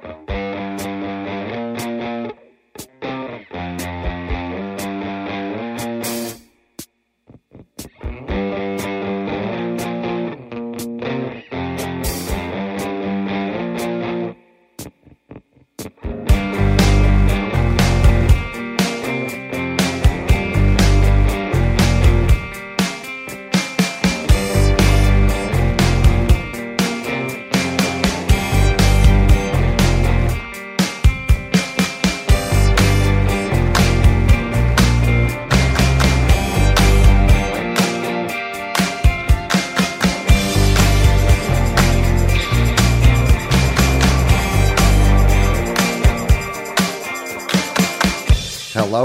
Hello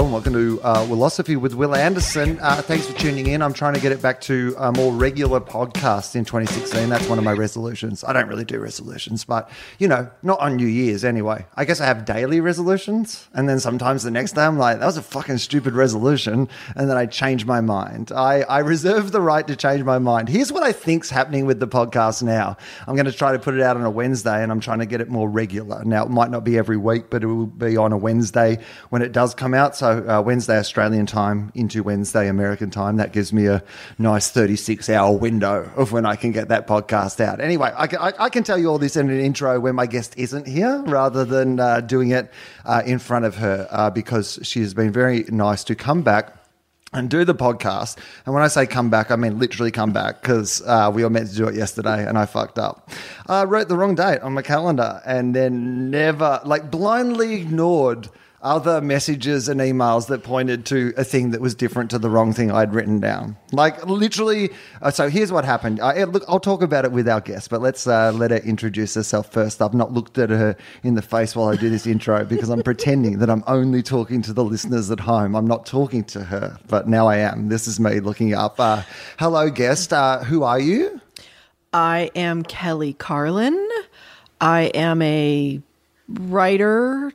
and welcome to Willosophy with Will Anderson. Thanks for tuning in. I'm trying to get it back to a more regular podcast in 2016. That's one of my resolutions. I don't really do resolutions, but, you know, not on New Year's anyway. I guess I have daily resolutions, and then sometimes the next day I'm like, that was a fucking stupid resolution, and then I change my mind. I reserve the right to change my mind. Here's what I think's happening with the podcast now. I'm going to try to put it out on a Wednesday, and I'm trying to get it more regular. Now, it might not be every week, but it will be on a Wednesday when it does come out. So Wednesday Australian time into Wednesday American time. That gives me a nice 36-hour window of when I can get that podcast out. Anyway, I can tell you all this in an intro when my guest isn't here rather than doing it in front of her because she has been very nice to come back and do the podcast. And when I say come back, I mean literally come back because we were meant to do it yesterday and I fucked up. I wrote the wrong date on my calendar and then blindly ignored other messages and emails that pointed to a thing that was different to the wrong thing I'd written down. So here's what happened. I'll talk about it with our guest, but let's let her introduce herself first. I've not looked at her in the face while I do this intro because I'm pretending that I'm only talking to the listeners at home. I'm not talking to her, but now I am. This is me looking up. Hello, guest. Who are you? I am Kelly Carlin. I am a writer,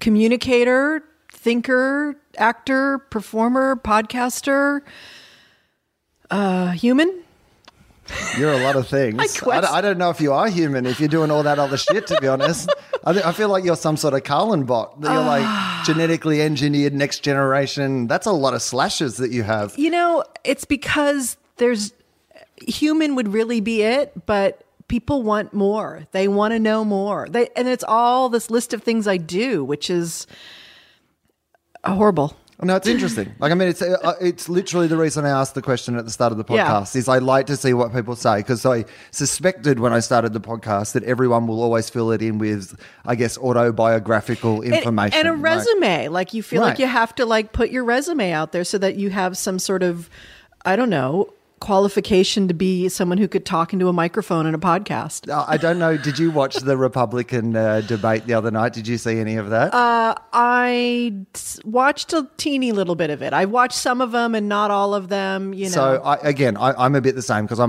communicator, thinker, actor, performer, podcaster, human. You're a lot of things. I don't know if you are human, if you're doing all that other shit, to be honest. I feel like you're some sort of Carlin bot. That you're like genetically engineered, next generation. That's a lot of slashes that you have. You know, it's because there's human would really be it, but people want more. They want to know more. And it's all this list of things I do, which is horrible. No, it's interesting. It's literally the reason I asked the question at the start of the podcast is I like to see what people say because I suspected when I started the podcast that everyone will always fill it in with, I guess, autobiographical information. And a resume. You feel like you have to put your resume out there so that you have some sort of, I don't know, qualification to be someone who could talk into a microphone in a podcast. I don't know. Did you watch the Republican debate the other night? Did you see any of that? I watched a teeny little bit of it. I watched some of them and not all of them. You know. So I'm a bit the same because I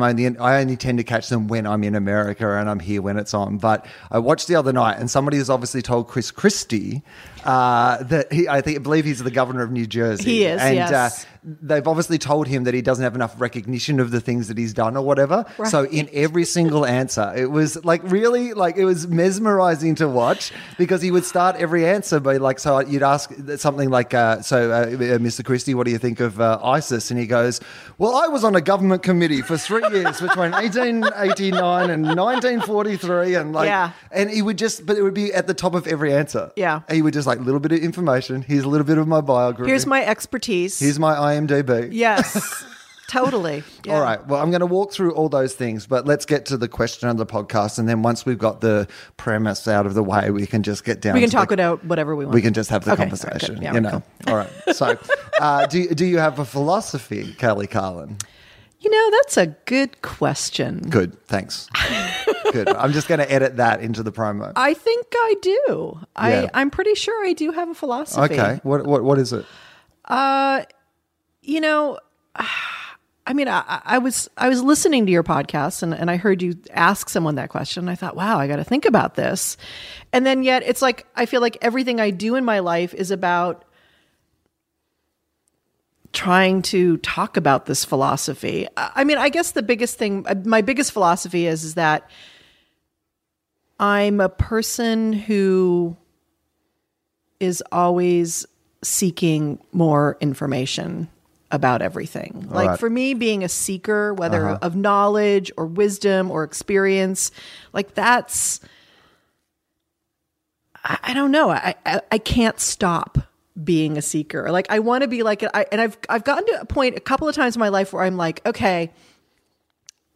only tend to catch them when I'm in America and I'm here when it's on. But I watched the other night and somebody has obviously told Chris Christie that I believe he's the governor of New Jersey. He is, and, yes. They've obviously told him that he doesn't have enough recognition of the things that he's done or whatever. Right. So in every single answer, it was it was mesmerizing to watch because he would start every answer by so you'd ask something Mr. Christie, what do you think of ISIS? And he goes, well, I was on a government committee for 3 years between 1889 and 1943. And he would but it would be at the top of every answer. Yeah. And he would just little bit of information. Here's a little bit of my biography. Here's my expertise. Here's my IMDb. Yes, totally. Yeah. All right. Well, I'm going to walk through all those things, but let's get to the question of the podcast. And then once we've got the premise out of the way, we can just get down. We can talk about whatever we want. We can just have the conversation. All right, yeah, cool. All right. So do you have a philosophy, Kelly Carlin? You know, that's a good question. Good. Thanks. Good. I'm just going to edit that into the promo. I think I do. Yeah. I'm pretty sure I do have a philosophy. Okay. What is it? You know, I was listening to your podcast and I heard you ask someone that question. And I thought, wow, I got to think about this. And then yet it's I feel like everything I do in my life is about trying to talk about this philosophy. I guess my biggest philosophy is that I'm a person who is always seeking more information about everything. All like right. For me, being a seeker, whether of knowledge or wisdom or experience, like that's, I don't know. I can't stop being a seeker. Like I want to be like, I've gotten to a point a couple of times in my life where I'm like, okay,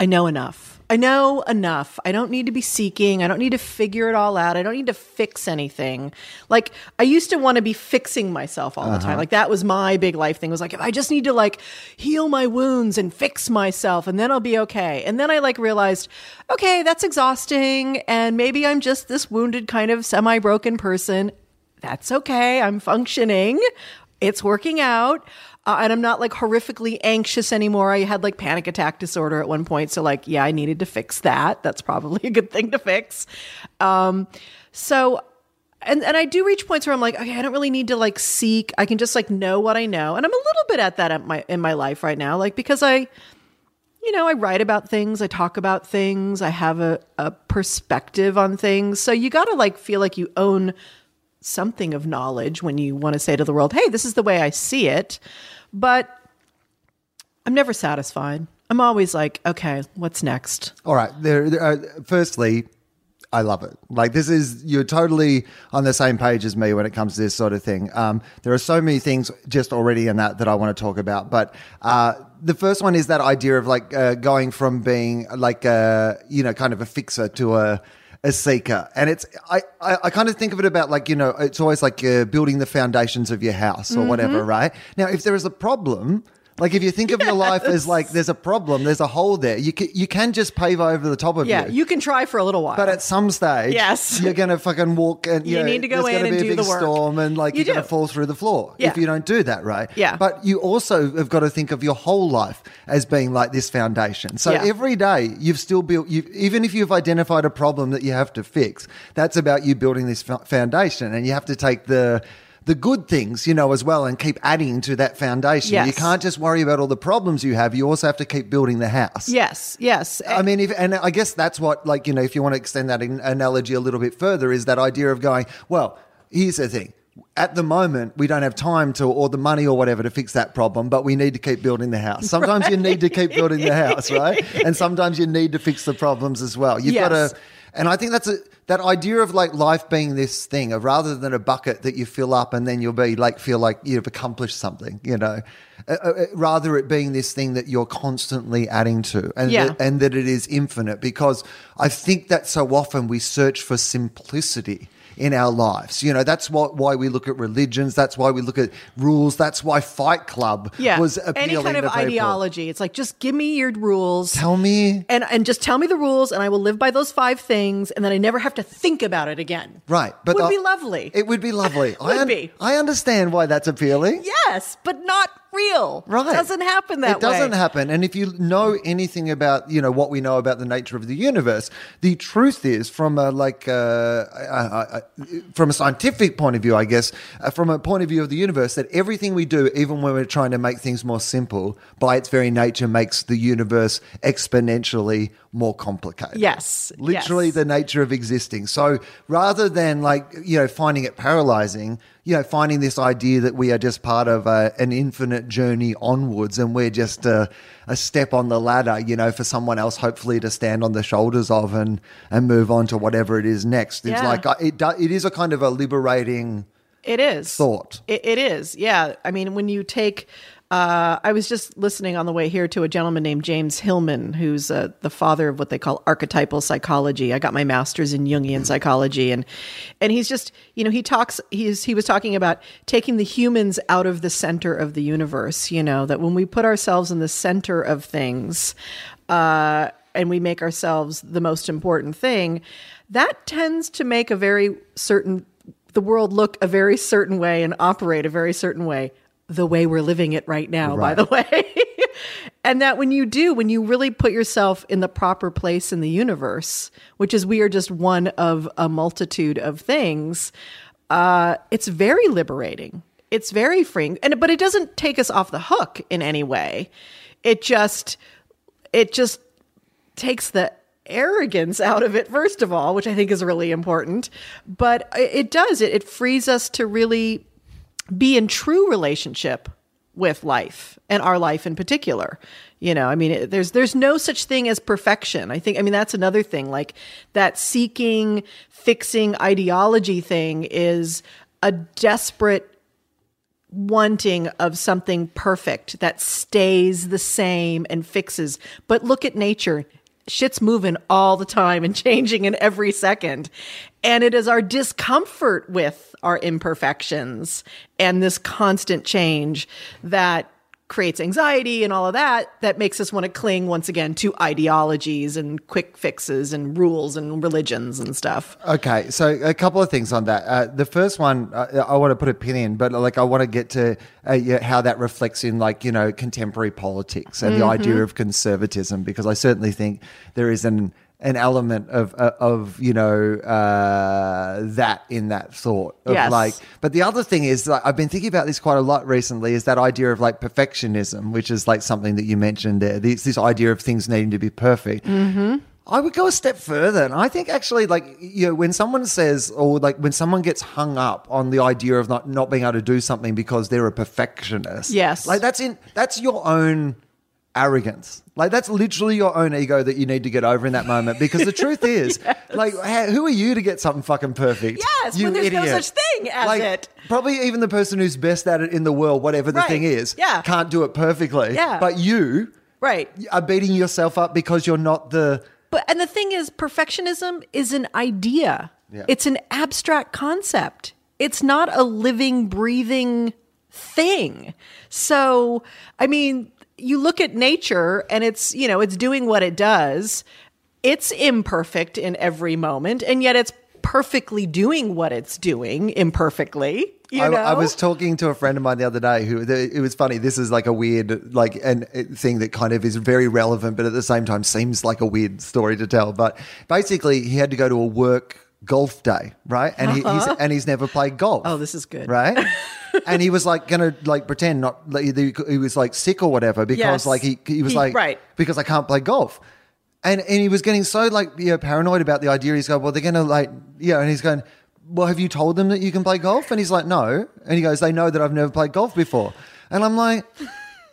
I know enough. I know enough. I don't need to be seeking. I don't need to figure it all out. I don't need to fix anything. Like I used to want to be fixing myself all the time. Like that was my big life thing, was like, if I just need to like heal my wounds and fix myself and then I'll be okay. And then I like realized, okay, that's exhausting. And maybe I'm just this wounded kind of semi-broken person. That's okay. I'm functioning. It's working out. And I'm not like horrifically anxious anymore. I had like panic attack disorder at one point. So like, yeah, I needed to fix that. That's probably a good thing to fix. So I do reach points where I'm like, okay, I don't really need to like seek. I can just like know what I know. And I'm a little bit at that in my life right now, like because I write about things, I talk about things, I have a perspective on things. So you got to like feel like you own something of knowledge when you want to say to the world, hey, this is the way I see it. But I'm never satisfied. I'm always like, okay, what's next? All right. Firstly, I love it. Like you're totally on the same page as me when it comes to this sort of thing. There are so many things just already in that I want to talk about. But the first one is that idea of like going from being like kind of a fixer to a seeker. And it's I kind of think of it about like, it's always like you're building the foundations of your house or whatever, right? Now, if there is a problem, like if you think of your life as like there's a problem, there's a hole there, you can just pave over the top of it. Yeah, you can try for a little while. But at some stage, yes, you're going to fucking walk and you need to go in and do the work. There's going to be a big storm and like you're going to fall through the floor if you don't do that, right? Yeah. But you also have got to think of your whole life as being like this foundation. So every day you've still built, even if you've identified a problem that you have to fix, that's about you building this foundation, and you have to take the good things, as well, and keep adding to that foundation. Yes. You can't just worry about all the problems you have. You also have to keep building the house. Yes, yes. I mean, and I guess that's what, like, if you want to extend that analogy a little bit further, is that idea of going, well, here's the thing. At the moment, we don't have time to, or the money or whatever, to fix that problem, but we need to keep building the house. Sometimes you need to keep building the house, right? And sometimes you need to fix the problems as well. You've got to, and I think that's that idea of like life being this thing of rather than a bucket that you fill up and then you'll be like, feel like you've accomplished something, rather it being this thing that you're constantly adding to and that it is infinite, because I think that so often we search for simplicity in our lives. That's why we look at religions. That's why we look at rules. That's why Fight Club was appealing. Any kind of ideology. People. It's like, just give me your rules. Tell me. And just tell me the rules and I will live by those five things and then I never have to think about it again. Right. But it would be lovely. It would be lovely. I understand why that's appealing. Yes, but not real. Right. It doesn't happen that way. It doesn't happen. And if you know anything about, what we know about the nature of the universe, the truth is from a scientific point of view, I guess, from a point of view of the universe, that everything we do, even when we're trying to make things more simple, by its very nature makes the universe exponentially more complicated. Yes. Literally the nature of existing. So rather than like, finding it paralyzing, finding this idea that we are just part of an infinite journey onwards and we're just a step on the ladder, for someone else hopefully to stand on the shoulders of and move on to whatever it is next. It's like it is a kind of a liberating thought. It is, yeah. I mean, when you take I was just listening on the way here to a gentleman named James Hillman, who's the father of what they call archetypal psychology. I got my master's in Jungian psychology, and he's just, he was talking about taking the humans out of the center of the universe, that when we put ourselves in the center of things, and we make ourselves the most important thing, that tends to make the world look a very certain way and operate a very certain way. The way we're living it right now, right. By the way. And that when you really put yourself in the proper place in the universe, which is we are just one of a multitude of things, it's very liberating. It's very freeing. But it doesn't take us off the hook in any way. It just takes the arrogance out of it, first of all, which I think is really important. But it does. It frees us to really be in true relationship with life and our life in particular. You know, I mean, there's no such thing as perfection. I mean, that's another thing, like that seeking, fixing ideology thing is a desperate wanting of something perfect that stays the same and fixes. But look at nature. Shit's moving all the time and changing in every second. And it is our discomfort with our imperfections and this constant change that creates anxiety and all of that, that makes us want to cling once again to ideologies and quick fixes and rules and religions and stuff. Okay, so a couple of things on that. The first one, I want to put a pin in, but like I want to get to how that reflects in, like, you know, contemporary politics and the idea of conservatism, because I certainly think there is an element of you know, that in that thought of like, but the other thing is, like, I've been thinking about this quite a lot recently, is that idea of like perfectionism, which is like something that you mentioned there. This idea of things needing to be perfect. I would go a step further, and I think actually, like, you know, when someone says, or like when someone gets hung up on the idea of not being able to do something because they're a perfectionist. Yes, like that's your own arrogance. Like, that's literally your own ego that you need to get over in that moment, because the truth is, like, who are you to get something fucking perfect? Yes, you when there's idiot. No such thing as like, it. Probably even the person who's best at it in the world, whatever the thing is, can't do it perfectly. Yeah. But you are beating yourself up because you're not the... And the thing is, perfectionism is an idea. Yeah. It's an abstract concept. It's not a living, breathing thing. So, I mean... You look at nature and it's, you know, it's doing what it does. It's imperfect in every moment, and yet it's perfectly doing what it's doing imperfectly. You know? I was talking to a friend of mine the other day who, it was funny, this is like a weird, like, an thing that kind of is very relevant, but at the same time seems like a weird story to tell. But basically he had to go to a work golf day, right? And he's never played golf. Oh, this is good. Right? And he was like going to like pretend not, he was like sick or whatever, because like he was like, because I can't play golf. And he was getting so, like, you know, paranoid about the idea. He's going, well, they're going to, like, you know, and he's going, well, have you told them that you can play golf? And he's like, no. And he goes, they know that I've never played golf before. And I'm like,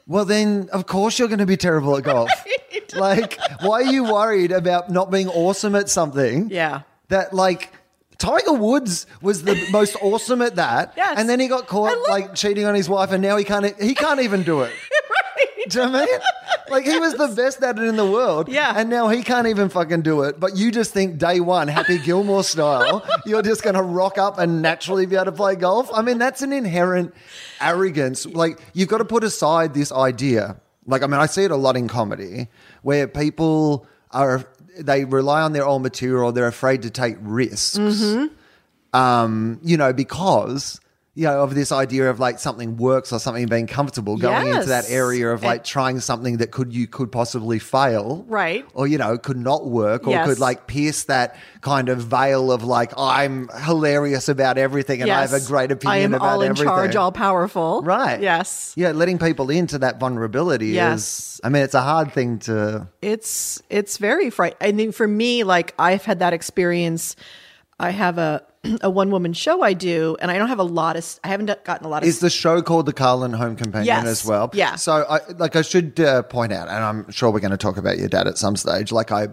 well, then of course you're going to be terrible at golf. Like, why are you worried about not being awesome at something? Yeah. That, like, Tiger Woods was the most awesome at that, and then he got caught like cheating on his wife, and now he can't even do it. Do you know what I mean? Like, he was the best at it in the world, and now he can't even fucking do it. But you just think day one, Happy Gilmore style, you're just going to rock up and naturally be able to play golf. I mean, that's an inherent arrogance. Like, you've got to put aside this idea. Like, I mean, I see it a lot in comedy where people are. They rely on their old material. They're afraid to take risks, you know, because, you know, of this idea of like something works or something being comfortable going into that area of like trying something that could possibly fail. Right. Or, you know, could not work or could like pierce that kind of veil of like, I'm hilarious about everything and I have a great opinion about everything. I am all in charge, all powerful. Right. Yes. Yeah. Letting people into that vulnerability is, I mean, it's a hard thing to. It's very frightening. I mean, for me, like, I've had that experience. I have a one-woman show I do, and I don't have I haven't gotten a lot of... Is the show called the Carlin Home Companion as well? Yeah. So, I should point out, and I'm sure we're going to talk about your dad at some stage, like, I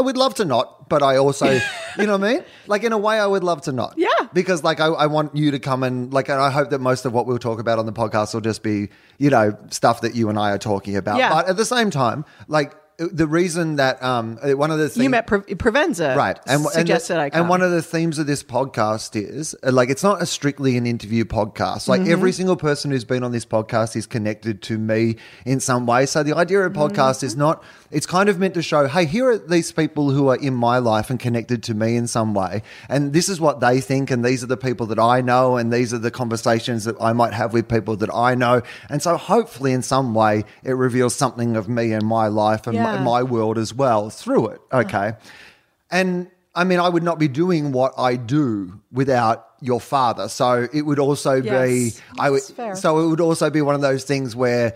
would love to not, but I also, you know what I mean? Like, in a way, I would love to not. Yeah. Because, like, I want you to come and, like, and I hope that most of what we'll talk about on the podcast will just be, you know, stuff that you and I are talking about. Yeah. But at the same time, like... The reason that one of the things... You met Provenza. Right. Suggested I come. And one of the themes of this podcast is, like, it's not strictly an interview podcast. Like, every single person who's been on this podcast is connected to me in some way. So the idea of a podcast is not... It's kind of meant to show, hey, here are these people who are in my life and connected to me in some way, and this is what they think, and these are the people that I know, and these are the conversations that I might have with people that I know. And so hopefully in some way it reveals something of me and my life and my world as well through it. Okay. And I mean, I would not be doing what I do without your father. So it would also be, so it would also be one of those things where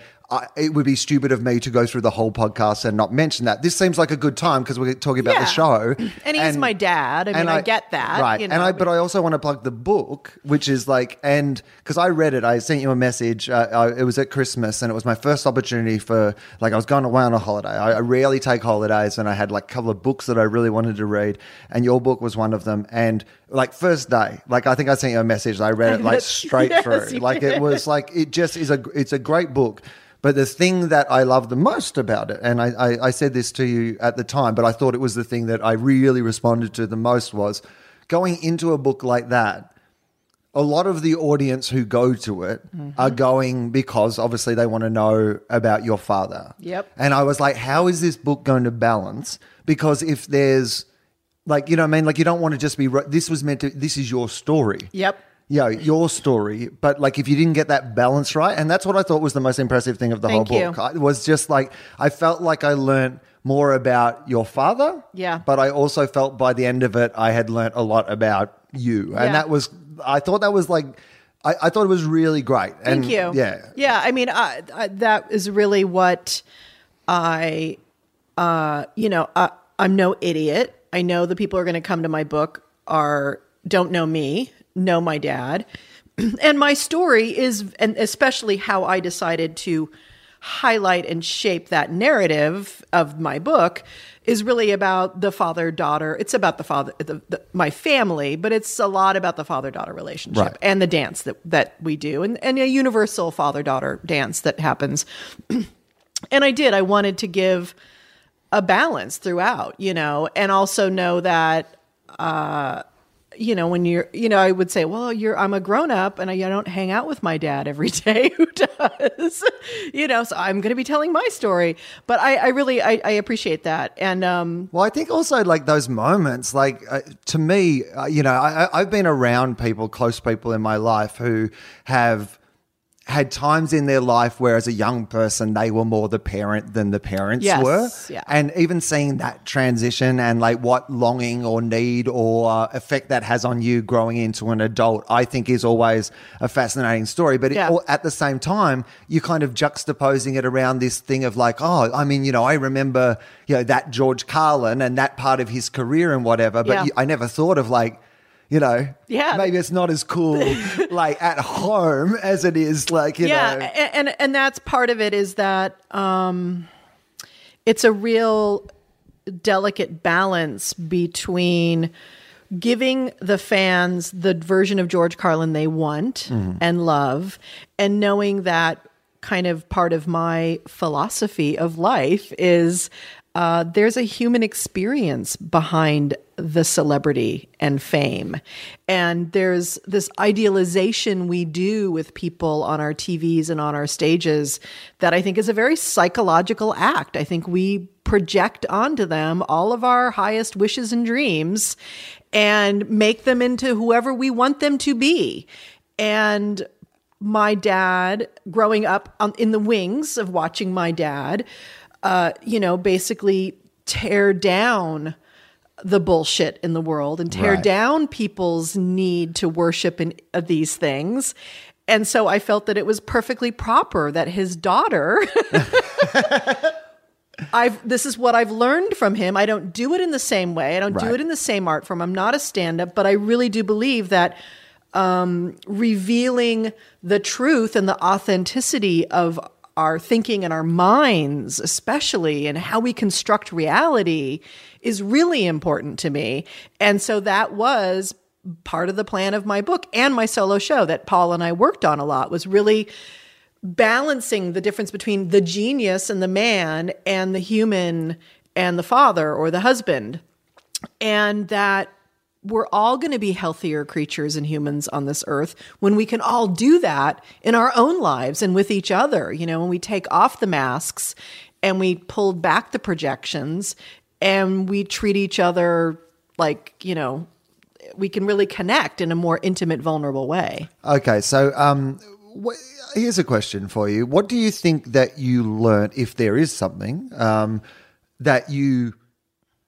it would be stupid of me to go through the whole podcast and not mention that. This seems like a good time because we're talking about the show. And he is my dad. I mean, I get that. Right. You know. But I also want to plug the book, which is like, and because I read it, I sent you a message. It was at Christmas and it was my first opportunity for, like, I was going away on a holiday. I rarely take holidays and I had like a couple of books that I really wanted to read and your book was one of them. And like first day, like I think I sent you a message. I read it like straight through. Like it was like, it just is it's a great book. But the thing that I love the most about it, and I said this to you at the time, but I thought it was the thing that I really responded to the most was going into a book like that, a lot of the audience who go to it are going because obviously they want to know about your father. Yep. And I was like, how is this book going to balance? Because if there's like, you know what I mean? Like you don't want to just be, this was meant to, this is your story. Yep. Yeah, your story, but like if you didn't get that balance right, and that's what I thought was the most impressive thing of the whole book. It was just like I felt like I learned more about your father, but I also felt by the end of it I had learned a lot about you, and that was I thought that was like I thought it was really great. And thank you. Yeah, yeah. I mean, that is really what I, you know, I'm no idiot. I know the people who are going to come to my book don't know me. Know my dad. And my story is, and especially how I decided to highlight and shape that narrative of my book, is really about the father-daughter. It's about the father, my family, but it's a lot about the father-daughter relationship and the dance that we do and a universal father-daughter dance that happens. And I wanted to give a balance throughout, you know, and also know that, you know, when you're, you know, I would say, well, I'm a grown up and I don't hang out with my dad every day who does, you know, so I'm going to be telling my story, but I really appreciate that. And, well, I think also like those moments, like to me, you know, I've been around people, close people in my life who have had times in their life where as a young person, they were more the parent than the parents were. Yeah. And even seeing that transition and like what longing or need or effect that has on you growing into an adult, I think is always a fascinating story. But at the same time, you're kind of juxtaposing it around this thing of like, oh, I mean, you know, I remember, you know, that George Carlin and that part of his career and whatever, but I never thought of like, you know, maybe it's not as cool like at home as it is like, you know. And that's part of it is that it's a real delicate balance between giving the fans the version of George Carlin they want and love and knowing that kind of part of my philosophy of life is there's a human experience behind the celebrity and fame. And there's this idealization we do with people on our TVs and on our stages that I think is a very psychological act. I think we project onto them all of our highest wishes and dreams and make them into whoever we want them to be. And my dad, growing up in the wings of watching my dad, you know, basically tear down the bullshit in the world and tear down people's need to worship in these things. And so I felt that it was perfectly proper that his daughter, this is what I've learned from him. I don't do it in the same way. I don't do it in the same art form. I'm not a stand-up, but I really do believe that revealing the truth and the authenticity of our thinking and our minds, especially, and how we construct reality is really important to me. And so that was part of the plan of my book and my solo show that Paul and I worked on a lot, was really balancing the difference between the genius and the man and the human and the father or the husband. And that we're all going to be healthier creatures and humans on this earth when we can all do that in our own lives and with each other. You know, when we take off the masks and we pulled back the projections and we treat each other like, you know, we can really connect in a more intimate, vulnerable way. Okay. So here's a question for you. What do you think that you learned, if there is something, that you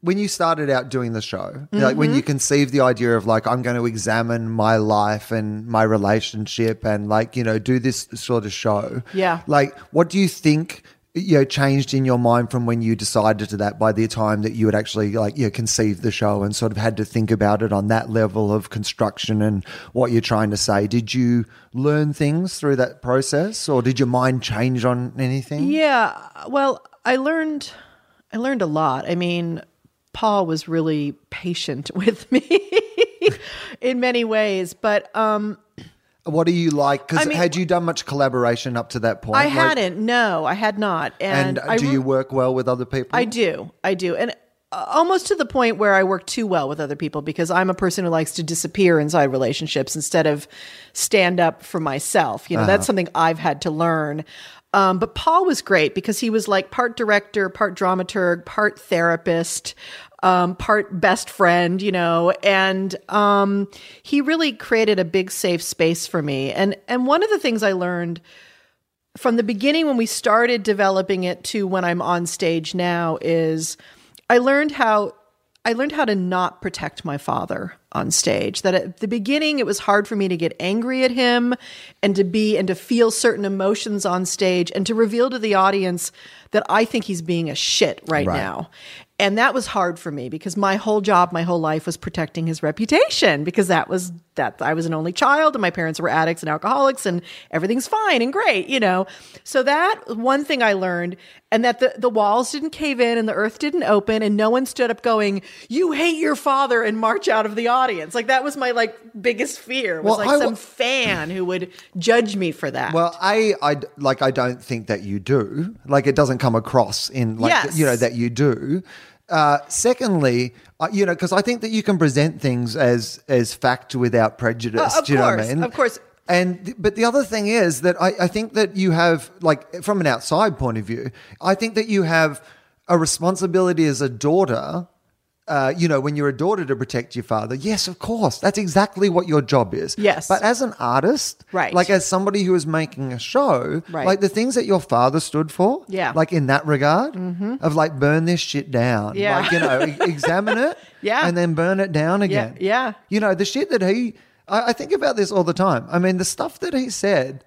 when you started out doing the show, like when you conceived the idea of like, I'm going to examine my life and my relationship and like, you know, do this sort of show. Yeah. Like, what do you think, you know, changed in your mind from when you decided to that by the time that you had actually like, you know, conceived the show and sort of had to think about it on that level of construction and what you're trying to say? Did you learn things through that process or did your mind change on anything? Yeah. Well, I learned a lot. I mean, Paul was really patient with me in many ways, but what are you like? Because I mean, had you done much collaboration up to that point? I hadn't. No, I had not. And do you work well with other people? I do. And almost to the point where I work too well with other people because I'm a person who likes to disappear inside relationships instead of stand up for myself. You know, that's something I've had to learn. But Paul was great because he was like part director, part dramaturg, part therapist, part best friend, you know, and he really created a big safe space for me. And one of the things I learned from the beginning when we started developing it to when I'm on stage now is I learned how to not protect my father on stage. That at the beginning, it was hard for me to get angry at him and to feel certain emotions on stage and to reveal to the audience that I think he's being a shit right now. And that was hard for me because my whole job, my whole life was protecting his reputation because that I was an only child and my parents were addicts and alcoholics and everything's fine and great, you know. So that one thing I learned, and that the walls didn't cave in and the earth didn't open and no one stood up going, "You hate your father," and march out of the audience. Like that was my like biggest fear was some fan who would judge me for that. Well, I don't think that you do. Like it doesn't come across in like, you know, that you do. Secondly, you know, because I think that you can present things as fact without prejudice. Do you know what I mean? Of course. But the other thing is that I think that you have, like, from an outside point of view, I think that you have a responsibility as a daughter. You know, when you're a daughter, to protect your father. Yes, of course. That's exactly what your job is. Yes. But as an artist, like as somebody who is making a show, like the things that your father stood for, like in that regard, of like burn this shit down. Yeah. Like, you know, examine it and then burn it down again. Yeah. You know, the shit that I think about this all the time. I mean, the stuff that he said,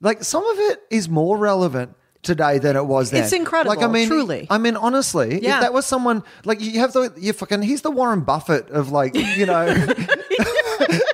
like some of it is more relevant today than it was then. It's incredible, like, I mean, truly. I mean, honestly, if that was someone, like he's the Warren Buffett of like, you know,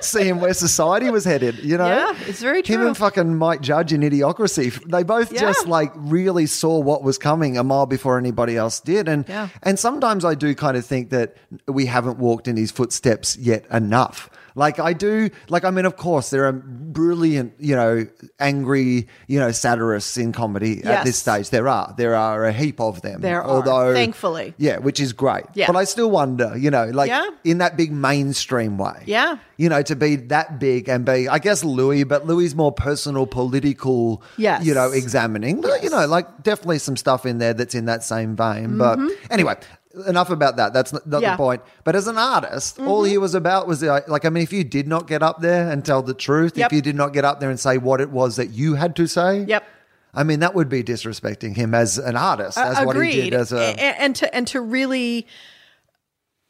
seeing where society was headed, you know? Yeah, it's very true. Him and fucking Mike Judge in Idiocracy, they both just like really saw what was coming a mile before anybody else did. And sometimes I do kind of think that we haven't walked in his footsteps yet enough. Like I do, like, I mean, of course, there are brilliant, you know, angry, you know, satirists in comedy at this stage. There are a heap of them. Although, thankfully. Yeah, which is great. Yeah. But I still wonder, you know, like in that big mainstream way. Yeah. You know, to be that big and be, I guess, Louis, but Louis's more personal, political, you know, examining. Yes. You know, like definitely some stuff in there that's in that same vein. But anyway. Enough about that. That's not the point. But as an artist, all he was about was like, I mean, if you did not get up there and tell the truth, if you did not get up there and say what it was that you had to say, I mean, that would be disrespecting him as an artist. That's what he did as a and to really,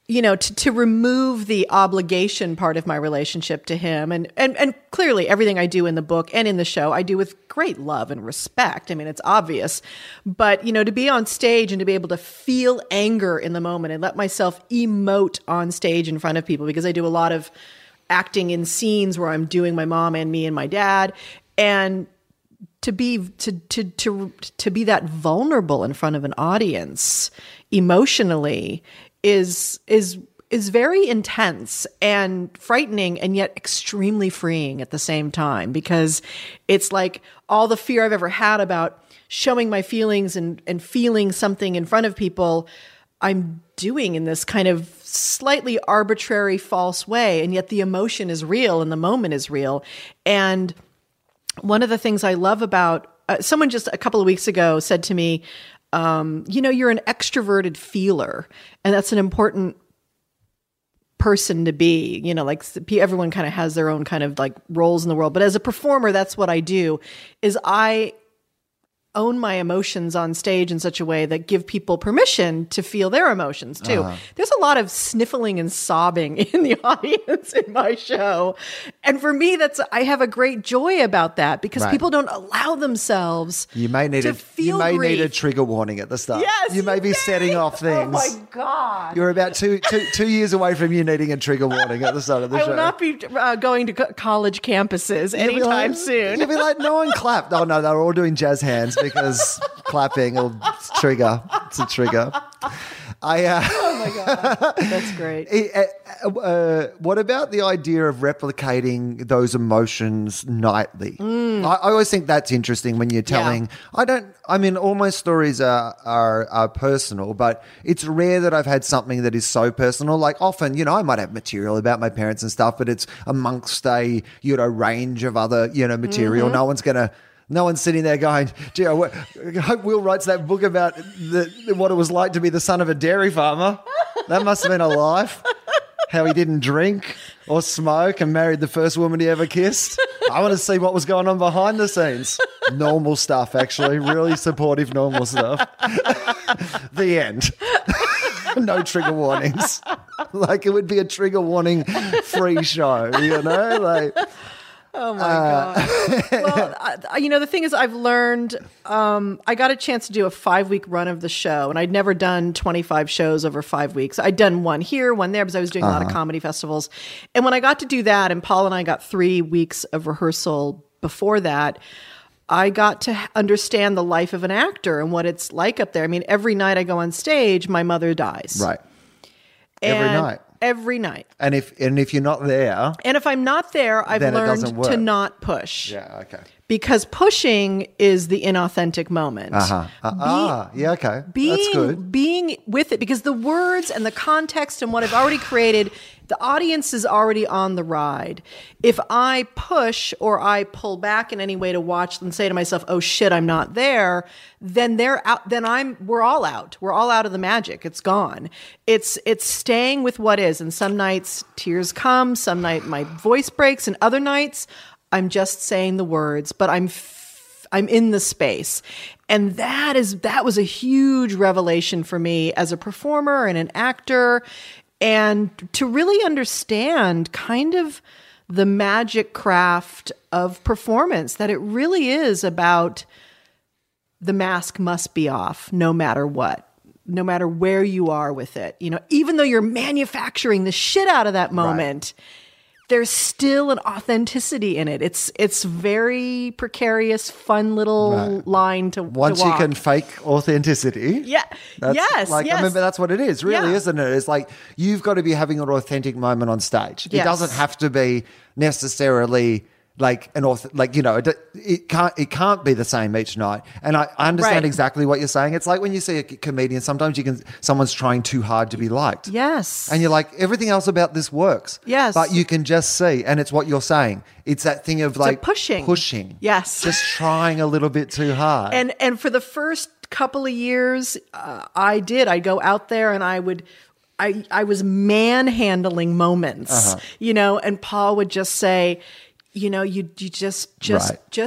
you know, to remove the obligation part of my relationship to him, and clearly everything I do in the book and in the show I do with great love and respect. I mean, it's obvious, but, you know, to be on stage and to be able to feel anger in the moment and let myself emote on stage in front of people, because I do a lot of acting in scenes where I'm doing my mom and me and my dad, and to be that vulnerable in front of an audience emotionally is very intense and frightening, and yet extremely freeing at the same time, because it's like all the fear I've ever had about showing my feelings and feeling something in front of people, I'm doing in this kind of slightly arbitrary, false way. And yet the emotion is real and the moment is real. And one of the things I love about someone just a couple of weeks ago said to me, you know, you're an extroverted feeler, and that's an important person to be, you know, like everyone kind of has their own kind of like roles in the world. But as a performer, that's what I do, is I own my emotions on stage in such a way that give people permission to feel their emotions too. There's a lot of sniffling and sobbing in the audience in my show. And for me, that's, I have a great joy about that because people don't allow themselves to feel grief. You may need a trigger warning at the start. Yes, you may be setting off things. Oh my God. You're about two years away from you needing a trigger warning at the start of the show. I will not be going to college campuses anytime soon. You'll be like, no one clapped. Oh no, they're all doing jazz hands because clapping will trigger. It's a trigger. Oh my God, that's great. What about the idea of replicating those emotions nightly? I always think that's interesting when you're telling. All my stories are personal, but it's rare that I've had something that is so personal. Like often, I might have material about my parents and stuff, but it's amongst a range of other material. Mm-hmm. No one's sitting there going, gee, I hope Will writes that book about what it was like to be the son of a dairy farmer. That must have been a life. How he didn't drink or smoke and married the first woman he ever kissed. I want to see what was going on behind the scenes. Normal stuff, actually. Really supportive, normal stuff. The end. No trigger warnings. Like it would be a trigger warning free show, like... Oh, my God. Well, the thing is I've learned I got a chance to do a 5-week run of the show, and I'd never done 25 shows over 5 weeks. I'd done one here, one there, because I was doing a lot of comedy festivals. And when I got to do that, and Paul and I got 3 weeks of rehearsal before that, I got to understand the life of an actor and what it's like up there. I mean, every night I go on stage, my mother dies. Right. Every night. And if you're not there. And if I'm not there, I've learned to not push. Yeah, okay. Because pushing is the inauthentic moment. That's good. Being with it, because the words and the context and what I've already created, the audience is already on the ride. If I push or I pull back in any way to watch and say to myself, "Oh shit, I'm not there," then they're out. Then we're all out. We're all out of the magic. It's gone. It's staying with what is. And some nights tears come. Some night my voice breaks, and other nights I'm just saying the words, but I'm in the space. And that was a huge revelation for me as a performer and an actor, and to really understand kind of the magic craft of performance, that it really is about the mask must be off no matter what. No matter where you are with it. Even though you're manufacturing the shit out of that moment, There's still an authenticity in it. It's very precarious, fun little line to walk. Once you can fake authenticity. Yeah. I mean, that's what it is, really, isn't it? It's like you've got to be having an authentic moment on stage. Yes. It doesn't have to be necessarily like an author, it can't be the same each night. And I understand exactly what you're saying. It's like when you see a comedian, sometimes someone's trying too hard to be liked. Yes. And you're like, everything else about this works. Yes. But you can just see, and it's what you're saying. It's that thing of like pushing. Yes. Just trying a little bit too hard. And for the first couple of years, I'd go out there and I was manhandling moments, and Paul would just say, you just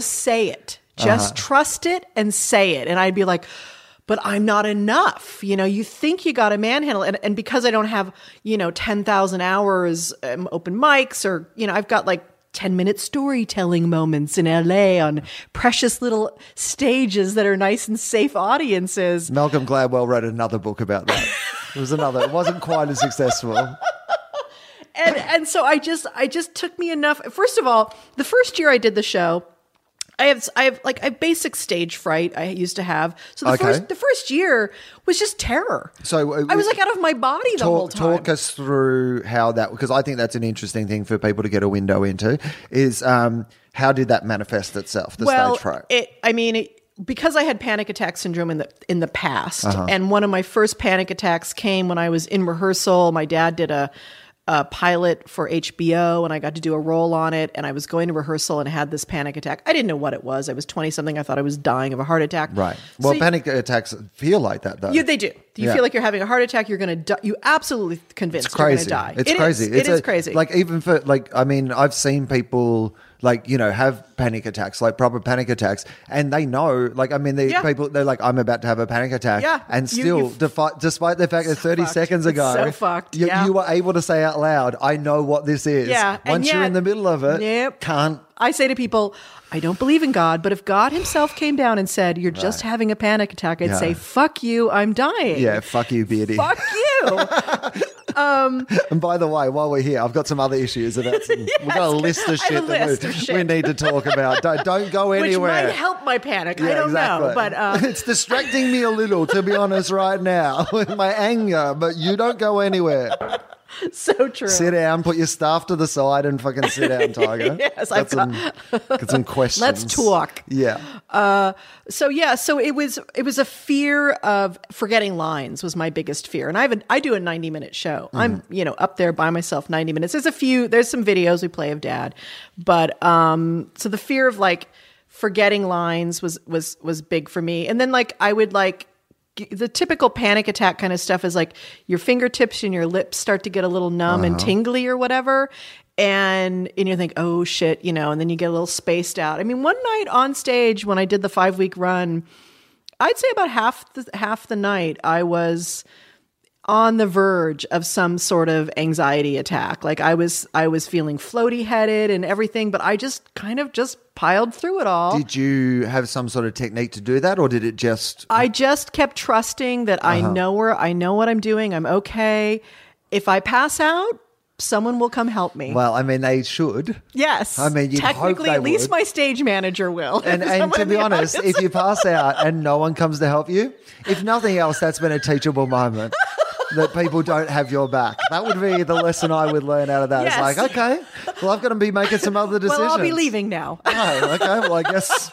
say it. Just trust it and say it. And I'd be like, but I'm not enough. You think you got to manhandle. And because I don't have, 10,000 hours open mics or, I've got like 10-minute storytelling moments in LA on precious little stages that are nice and safe audiences. Malcolm Gladwell wrote another book about that. It wasn't quite as successful. And so I just took me enough. First of all, the first year I did the show, I have basic stage fright I used to have. So the first year was just terror. So I was out of my body the whole time. Talk us through how that, because I think that's an interesting thing for people to get a window into, is how did that manifest itself, stage fright? Because I had panic attack syndrome in the past, and one of my first panic attacks came when I was in rehearsal. My dad did a pilot for HBO, and I got to do a role on it, and I was going to rehearsal and had this panic attack. I didn't know what it was. I was 20-something. I thought I was dying of a heart attack. Right. Well, panic attacks feel like that, though. Yeah, they do. You feel like you're having a heart attack. You're going to die. You absolutely convinced you're going to die. It's crazy. It is crazy. Like, even for, like, I mean, I've seen people, like, you know, have panic attacks, like proper panic attacks. And they know, like, I mean, people, they're like, I'm about to have a panic attack. Yeah. And still, despite the fact that 30 seconds ago, you were able to say out loud, I know what this is. Yeah. Once you're in the middle of it, I say to people, I don't believe in God, but if God himself came down and said, you're just having a panic attack, I'd say, fuck you, I'm dying. Yeah, fuck you, Beardy. Fuck you. And by the way, while we're here, I've got some other issues about some, we've got a list of shit we need to talk about. Don't go anywhere. Which might help my panic. Yeah, I don't know. But it's distracting me a little, to be honest, right now, with my anger, but you don't go anywhere. So true. Sit down, put your staff to the side and fucking sit down, Tiger. Yes, got some questions. Let's talk. Yeah. So it was a fear of forgetting lines was my biggest fear. And I do a 90-minute show. Mm-hmm. I'm, up there by myself 90 minutes. There's some videos we play of Dad. But so the fear of like forgetting lines was big for me. And then like I would like the typical panic attack kind of stuff is like your fingertips and your lips start to get a little numb and tingly or whatever. And you think, oh shit, and then you get a little spaced out. I mean, one night on stage when I did the 5-week run, I'd say about half the night I was on the verge of some sort of anxiety attack. Like I was feeling floaty headed and everything, but I just kind of just piled through it all. Did you have some sort of technique to do that, or did it just... I just kept trusting that I know what I'm doing, I'm okay. If I pass out, someone will come help me. Well, I mean, they should. Yes. I mean, technically, at least my stage manager will. And to be honest, if you pass out and no one comes to help you, if nothing else, that's been a teachable moment. That people don't have your back. That would be the lesson I would learn out of that. Yes. It's like, okay, well, I've got to be making some other decisions. Well, I'll be leaving now. Oh, okay. Well, I guess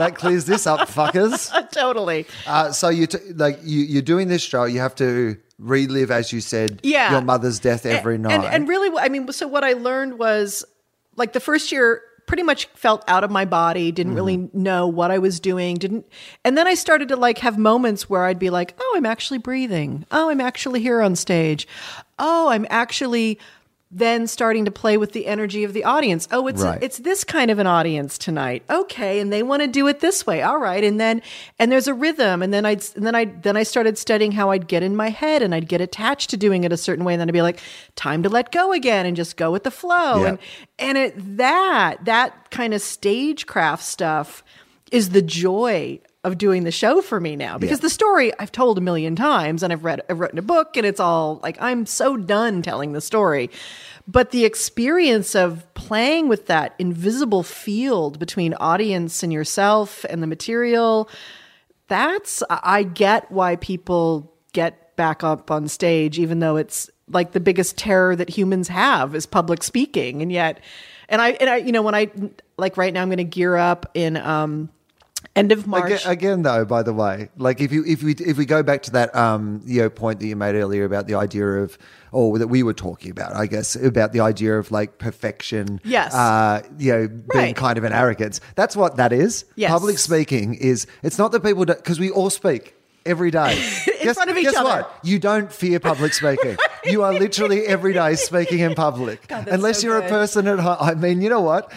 that clears this up, fuckers. Totally. So you're doing this show. You have to relive, as you said, your mother's death every night. And really, I mean, so what I learned was, like, the first year pretty much felt out of my body, didn't really know what I was doing, and then I started to like have moments where I'd be like, oh, I'm actually breathing. Oh, I'm actually here on stage. Oh, I'm actually then starting to play with the energy of the audience. Oh, it's this kind of an audience tonight. Okay, and they want to do it this way. All right, and there's a rhythm, and then I started studying how I'd get in my head and I'd get attached to doing it a certain way, and then I'd be like, time to let go again and just go with the flow. Yeah. And that kind of stagecraft stuff is the joy of doing the show for me now, because the story I've told a million times and I've written a book, and it's all like, I'm so done telling the story. But the experience of playing with that invisible field between audience and yourself and the material, I get why people get back up on stage, even though it's like the biggest terror that humans have is public speaking. And yet, and I, when I, like right now I'm going to gear up in, end of March. Again, though, by the way, like if we go back to that point that you made earlier about the idea of, or that we were talking about, I guess, about the idea of like perfection. Yes. Being kind of an arrogance. That's what that is. Yes. Public speaking is, it's not that people don't, because we all speak every day. in front of each other. What? You don't fear public speaking. Right. You are literally every day speaking in public. God, unless you're a person at home. I mean, you know what?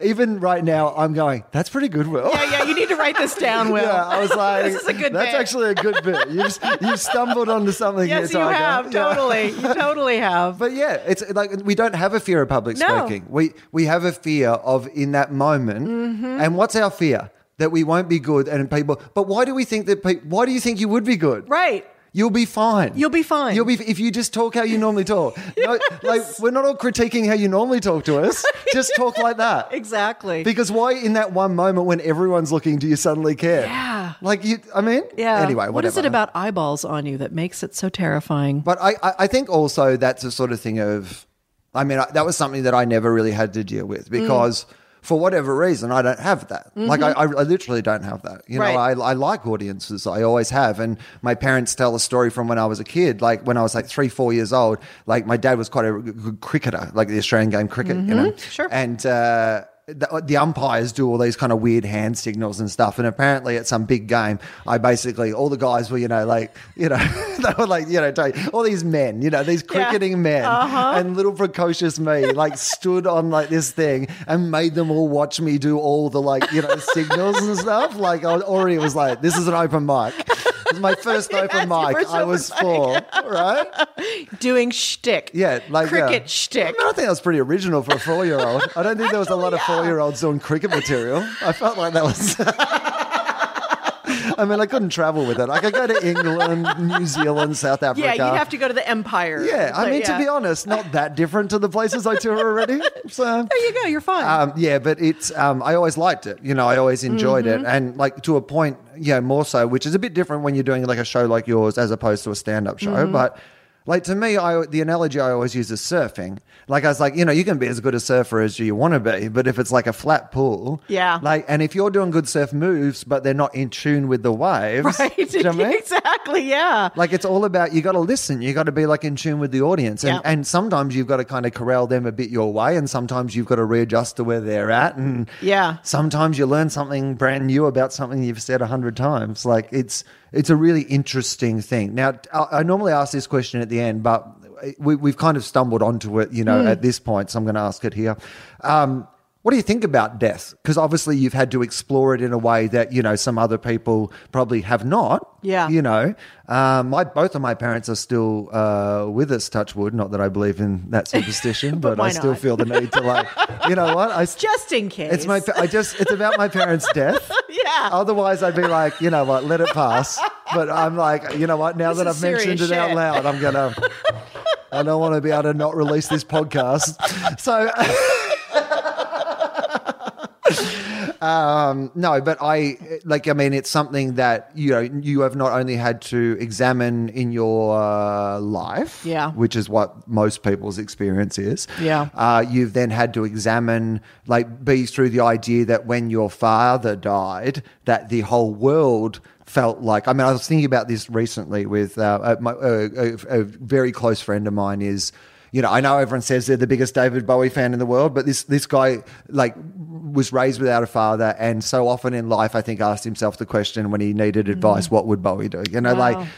Even right now, I'm going, that's pretty good, Will. Yeah, you need to write this down, Will. Yeah, I was like, this is a good bit. Actually a good bit. You've stumbled onto something. Yes, you have. Totally. You totally have. But yeah, it's like we don't have a fear of public speaking. We have a fear of in that moment. Mm-hmm. And what's our fear? That we won't be good and people, but why do we think that people, why do you think you would be good? Right. You'll be fine. You'll be if you just talk how you normally talk. Yes. No, like we're not all critiquing how you normally talk to us. Right. Just talk like that. Exactly. Because why in that one moment when everyone's looking do you suddenly care? Yeah. Like you, I mean. Yeah. Anyway, whatever. What is it about eyeballs on you that makes it so terrifying? But I think also that's the sort of thing of, I mean, that was something that I never really had to deal with because. For whatever reason, I don't have that. Mm-hmm. Like I literally don't have that. I like audiences. I always have. And my parents tell a story from when I was a kid. Like when I was like 3-4 years old, like my dad was quite a good cricketer, like the Australian game cricket. Mm-hmm. You know, sure. And the umpires do all these kind of weird hand signals and stuff. And apparently at some big game, I basically, all the guys were, they were like, all these men, these cricketing men and little precocious me like stood on like this thing and made them all watch me do all the signals and stuff. Like I already was like, this is an open mic. It was my first open mic. I was 4, right? Doing shtick. Yeah. Like cricket shtick. I mean, I think that was pretty original for a 4-year-old. I don't think there was a lot of 4-year-olds doing cricket material. I felt like that was... I mean, I couldn't travel with it. I could go to England, New Zealand, South Africa. Yeah, you'd have to go to the Empire. Yeah, I mean, to be honest, not that different to the places I tour already. So there you go, you're fine. Yeah, but it's I always liked it. I always enjoyed it, and like to a point, more so, which is a bit different when you're doing like a show like yours as opposed to a stand-up show, but. Like to me, the analogy I always use is surfing. Like I was like, you can be as good a surfer as you want to be, but if it's like a flat pool, and if you're doing good surf moves, but they're not in tune with the waves, right? Do you know what I mean? Exactly, yeah. Like it's all about you got to listen, you got to be like in tune with the audience, and sometimes you've got to kind of corral them a bit your way, and sometimes you've got to readjust to where they're at, and sometimes you learn something brand new about something you've said 100 times. Like it's a really interesting thing. Now, I normally ask this question at the end, but we've kind of stumbled onto it, at this point, so I'm going to ask it here. What do you think about death? Because obviously you've had to explore it in a way that, some other people probably have not. Yeah. Both of my parents are still with us, touch wood, not that I believe in that superstition, but I still feel the need to like, you know what? Just in case. It's about my parents' death. Yeah. Otherwise I'd be like, you know what, let it pass. But I'm like, you know what, now that I've mentioned it out loud, I don't want to be able to not release this podcast. So... no, but it's something that, you have not only had to examine in your life, which is what most people's experience is. Yeah. You've then had to examine, be through the idea that when your father died, that the whole world felt like, I was thinking about this recently with a very close friend of mine is, I know everyone says they're the biggest David Bowie fan in the world, but this guy was raised without a father, and so often in life I think asked himself the question when he needed advice, what would Bowie do?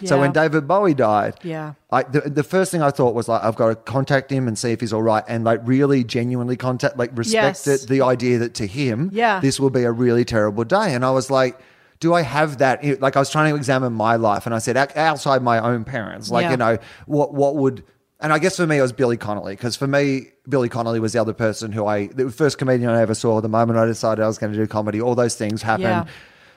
So when David Bowie died, the first thing I thought was I've got to contact him and see if he's all right, and really genuinely contact, respect it, the idea that to him this will be a really terrible day, and I was like, do I have that? I was trying to examine my life, and I said outside my own parents, what would. And I guess for me it was Billy Connolly, because for me Billy Connolly was the other person the first comedian I ever saw. The moment I decided I was going to do comedy, all those things happened. Yeah.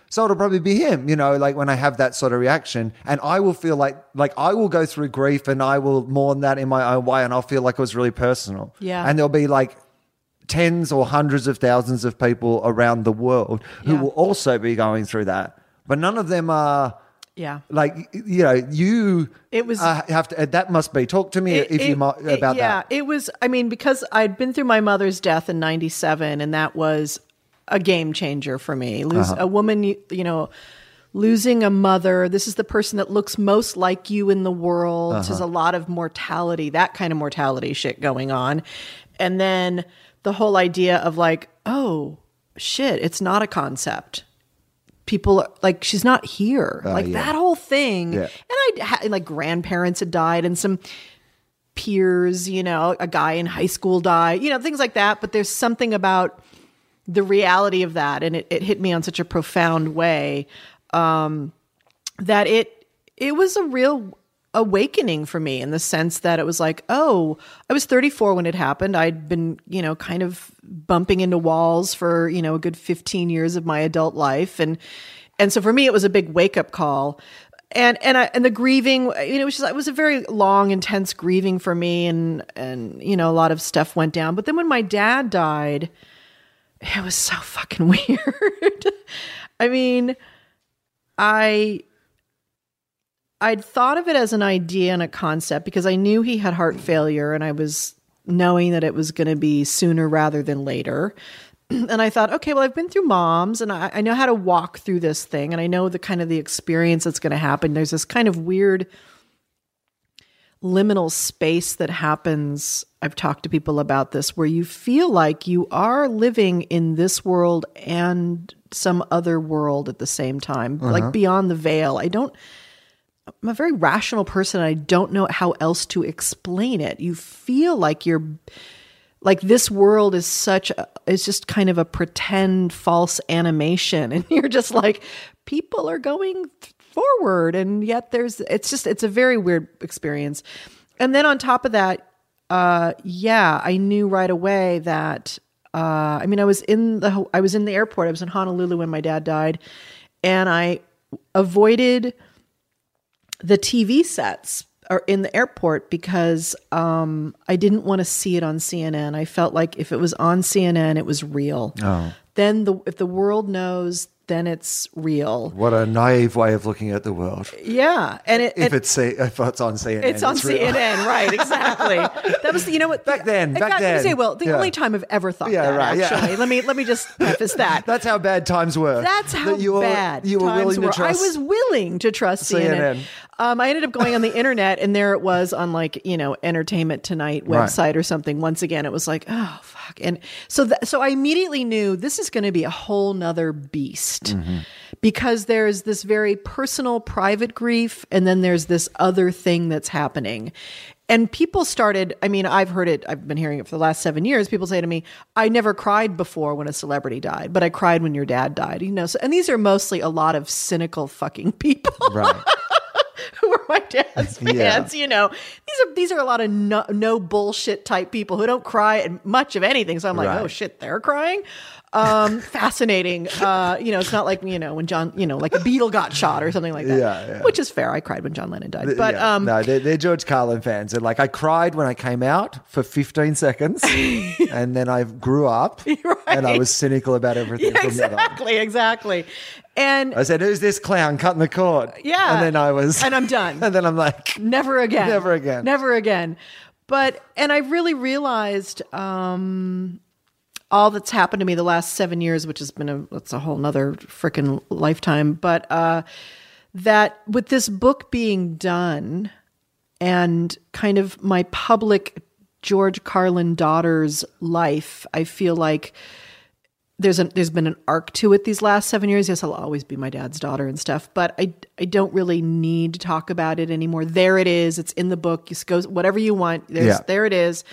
So it'll probably be him, when I have that sort of reaction, and I will feel like I will go through grief and I will mourn that in my own way, and I'll feel like it was really personal. Yeah. And there'll be tens or hundreds of thousands of people around the world who will also be going through that, but none of them are. Yeah. That must be, talk to me about that. Yeah, it was, because I'd been through my mother's death in 97, and that was a game changer for me. A woman, losing a mother, this is the person that looks most like you in the world. There's a lot of mortality, that kind of mortality shit going on. And then the whole idea of oh shit, it's not a concept. People she's not here, that whole thing. Yeah. And grandparents had died, and some peers, a guy in high school died, things like that. But there's something about the reality of that, and it hit me on such a profound way that it was a real awakening for me, in the sense that it was I was 34 when it happened. I'd been, kind of bumping into walls for, a good 15 years of my adult life. And so for me, it was a big wake up call, and the grieving, it was a very long, intense grieving for me. And, a lot of stuff went down, but then when my dad died, it was so fucking weird. I'd thought of it as an idea and a concept, because I knew he had heart failure, and I was knowing that it was going to be sooner rather than later. And I thought, okay, well, I've been through mom's, and I know how to walk through this thing, and I know the kind of the experience that's going to happen. There's this kind of weird liminal space that happens. I've talked to people about this, where you feel like you are living in this world and some other world at the same time, like beyond the veil. I'm a very rational person. And I don't know how else to explain it. You feel like you're like this world is it's just kind of a pretend false animation. And you're just like, people are going forward. And yet it's a very weird experience. And then on top of that, I knew right away that, I was in the airport. I was in Honolulu when my dad died, and I avoided the TV sets or in the airport because I didn't want to see it on CNN. I felt like if it was on CNN, it was real. Oh. Then if the world knows, then it's real. What a naive way of looking at the world. Yeah. And if it's on CNN, it's on CNN, right, exactly. That was, you know what? The only time I've ever thought actually. Yeah. Let me just preface that. That's how bad times were. That's how bad times were. I was willing to trust CNN. I ended up going on the internet, and there it was on Entertainment Tonight website or something. Once again, it was like, oh, fuck. And so I immediately knew this is going to be a whole nother beast because there's this very personal, private grief. And then there's this other thing that's happening. And people started, I've heard it, I've been hearing it for the last 7 years. People say to me, I never cried before when a celebrity died, but I cried when your dad died, and these are mostly a lot of cynical fucking people. Right. Who were my dad's fans, These are a lot of no bullshit type people who don't cry at much of anything. So I'm like, oh shit, they're crying? Fascinating. It's not like, when John, like a Beatle got shot or something like that. Yeah, yeah. Which is fair. I cried when John Lennon died. But no, they're George Carlin fans. They're like, I cried when I came out for 15 seconds and then I grew up and I was cynical about everything. Yeah, exactly. And I said, who's this clown cutting the cord? Yeah. And then I'm done. And then I'm like, never again. And I really realized all that's happened to me the last 7 years, which has been that's a whole nother freaking lifetime. But that with this book being done and kind of my public George Carlin daughter's life, I feel like there's been an arc to it these last 7 years. Yes, I'll always be my dad's daughter and stuff, but I don't really need to talk about it anymore. There it is. It's in the book. You go whatever you want. There it is.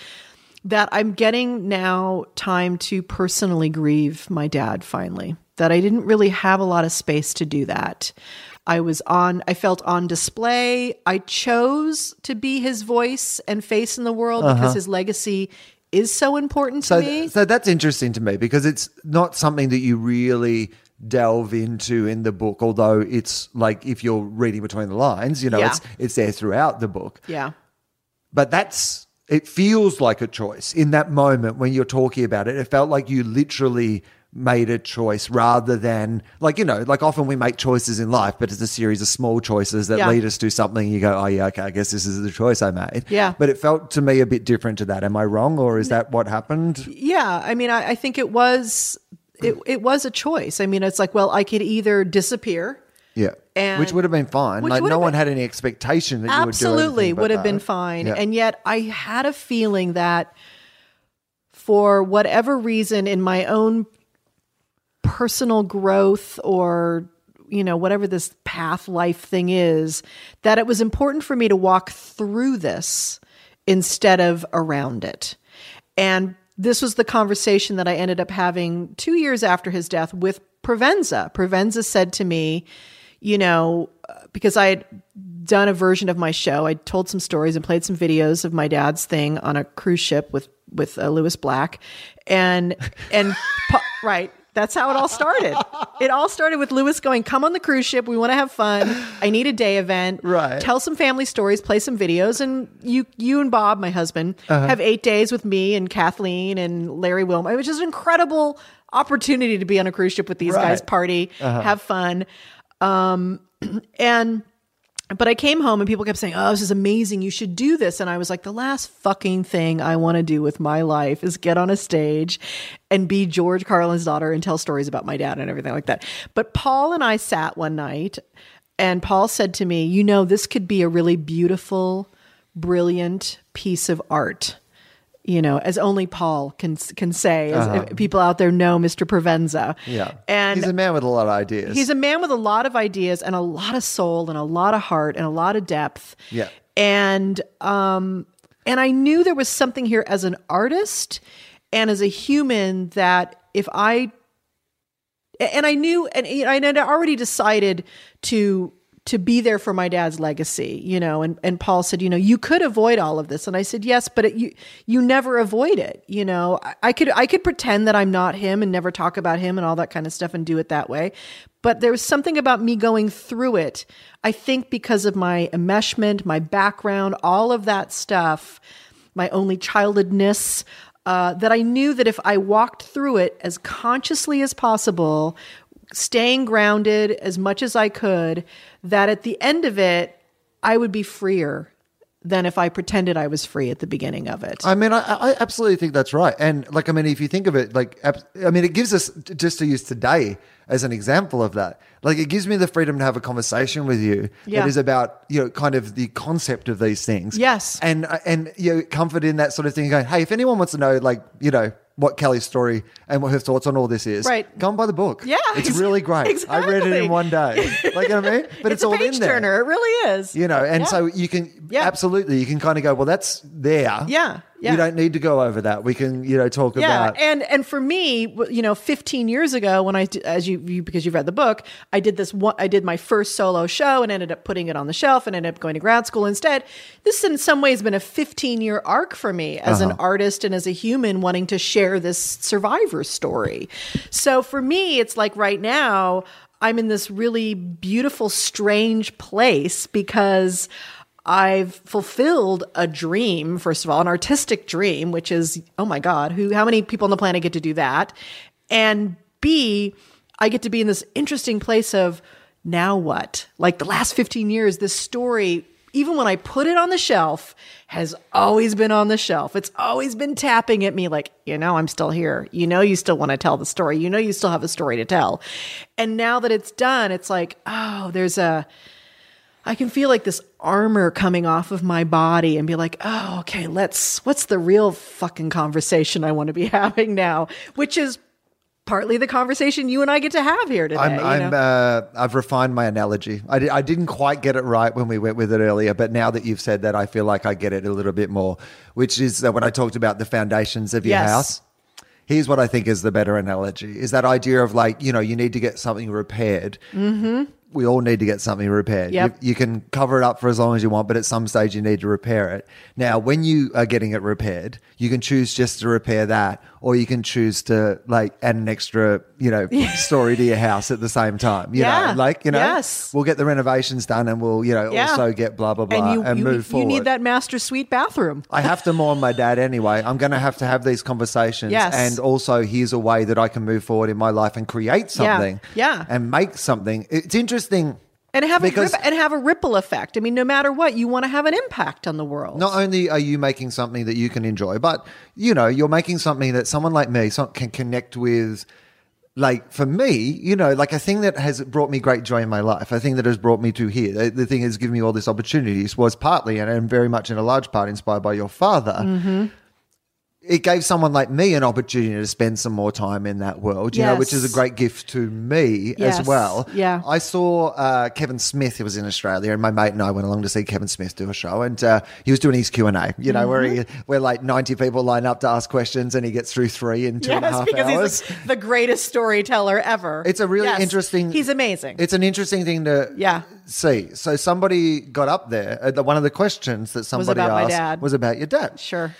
That I'm getting now time to personally grieve my dad finally. That I didn't really have a lot of space to do that. I felt on display. I chose to be his voice and face in the world because his legacy is so important to me. So that's interesting to me because it's not something that you really delve into in the book, although it's like if you're reading between the lines, it's there throughout the book. Yeah. But it feels like a choice in that moment when you're talking about it. It felt like you literally made a choice rather than often we make choices in life, but it's a series of small choices that lead us to something. You go, oh yeah, okay, I guess this is the choice I made. Yeah. But it felt to me a bit different to that. Am I wrong, or is that what happened? Yeah. I think it was a choice. It's like, well, I could either disappear. Yeah. Which would have been fine. No one had any expectation that you would do anything. Absolutely would have been fine. Yeah. And yet I had a feeling that for whatever reason in my own personal growth or whatever this path life thing is, that it was important for me to walk through this instead of around it. And this was the conversation that I ended up having 2 years after his death with Provenza. Provenza said to me, because I had done a version of my show, I told some stories and played some videos of my dad's thing on a cruise ship with Lewis Black and right. That's how it all started. It all started with Lewis going, come on the cruise ship. We want to have fun. I need a day event. Right. Tell some family stories, play some videos. And you and Bob, my husband, have 8 days with me and Kathleen and Larry Wilmot. It was just an incredible opportunity to be on a cruise ship with these guys, party, have fun. But I came home and people kept saying, oh, this is amazing. You should do this. And I was like, the last fucking thing I want to do with my life is get on a stage and be George Carlin's daughter and tell stories about my dad and everything like that. But Paul and I sat one night and Paul said to me, this could be a really beautiful brilliant piece of art, you know, as only Paul can say, as people out there know Mr. Provenza. Yeah. And he's a man with a lot of ideas. He's a man with a lot of ideas and a lot of soul and a lot of heart and a lot of depth. Yeah. And I knew there was something here as an artist and as a human that I knew, and I'd already decided to be there for my dad's legacy, you know, and Paul said, you know, you could avoid all of this. And I said, yes, but you never avoid it. You know, I could pretend that I'm not him and never talk about him and all that kind of stuff and do it that way. But there was something about me going through it. I think because of my enmeshment, my background, all of that stuff, my only childedness, that I knew that if I walked through it as consciously as possible, staying grounded as much as I could, that at the end of it, I would be freer than if I pretended I was free at the beginning of it. I mean, I absolutely think that's right. And like, I mean, if you think of it, like, I mean, it gives us, just to use today as an example of that, like it gives me the freedom to have a conversation with you that is about, you know, kind of the concept of these things. Yes. And you know, comfort in that sort of thing, going, hey, if anyone wants to know, like, you know, what Kelly's story and what her thoughts on all this is, right, go and buy the book. Yeah. It's really great. Exactly. I read it in one day. Like, you know what I mean? But it's all in there. It's a page turner. It really is. You know, and so you can, absolutely, you can kind of go, well, that's there. Yeah. Yeah. You don't need to go over that. We can, you know, talk about. Yeah, and for me, you know, 15 years ago when because you've read the book, I did my first solo show and ended up putting it on the shelf and ended up going to grad school instead. This has in some ways been a 15-year arc for me as an artist and as a human wanting to share this survivor story. So for me, it's like right now I'm in this really beautiful, strange place because I've fulfilled a dream, first of all, an artistic dream, which is, oh my God, how many people on the planet get to do that? And B, I get to be in this interesting place of now what? Like the last 15 years, this story, even when I put it on the shelf, has always been on the shelf. It's always been tapping at me like, you know, I'm still here. You know, you still want to tell the story. You know, you still have a story to tell. And now that it's done, it's like, oh, I can feel like this armor coming off of my body and be like, oh, okay, what's the real fucking conversation I want to be having now? Which is partly the conversation you and I get to have here today. I've refined my analogy. I didn't quite get it right when we went with it earlier, but now that you've said that, I feel like I get it a little bit more, which is when I talked about the foundations of your house. Here's what I think is the better analogy, is that idea of like, you know, you need to get something repaired. Mm-hmm. We all need to get something repaired. Yep. You can cover it up for as long as you want, but at some stage you need to repair it. Now, when you are getting it repaired, you can choose just to repair that, or you can choose to like add an extra, you know, story to your house at the same time. You know, like, you know, we'll get the renovations done and we'll, you know, also get blah, blah, blah and move forward. You need that master suite bathroom. I have to mourn my dad anyway. I'm going to have these conversations. Yes. And also here's a way that I can move forward in my life and create something and make something. It's interesting. And have a ripple effect. I mean, no matter what, you want to have an impact on the world. Not only are you making something that you can enjoy, but, you know, you're making something that someone like me can connect with. Like for me, you know, like a thing that has brought me great joy in my life, a thing that has brought me to here, the thing that's given me all these opportunities was partly, and I'm very much in a large part inspired by your father. Mm-hmm. It gave someone like me an opportunity to spend some more time in that world, you know, which is a great gift to me as well. Yeah. I saw Kevin Smith, he was in Australia, and my mate and I went along to see Kevin Smith do a show, and he was doing his Q&A, you know, where like 90 people line up to ask questions and he gets through three in two and a half hours. He's like the greatest storyteller ever. It's a really interesting. He's amazing. It's an interesting thing to see. So somebody got up there. One of the questions that somebody asked was about your dad. Sure.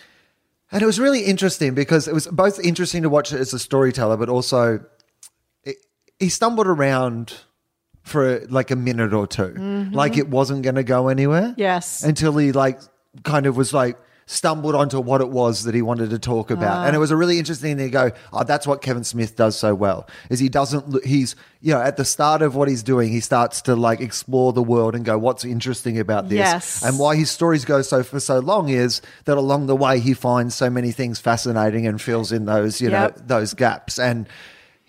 And it was really interesting because it was both interesting to watch it as a storyteller, but also he stumbled around for like a minute or two. Mm-hmm. Like it wasn't going to go anywhere. Yes. Until he like kind of was like stumbled onto what it was that he wanted to talk about. And it was a really interesting thing to go, oh, that's what Kevin Smith does so well, is he's, you know, at the start of what he's doing, he starts to like explore the world and go, what's interesting about this? Yes. And why his stories go for so long is that along the way he finds so many things fascinating and fills in those, you know, those gaps. And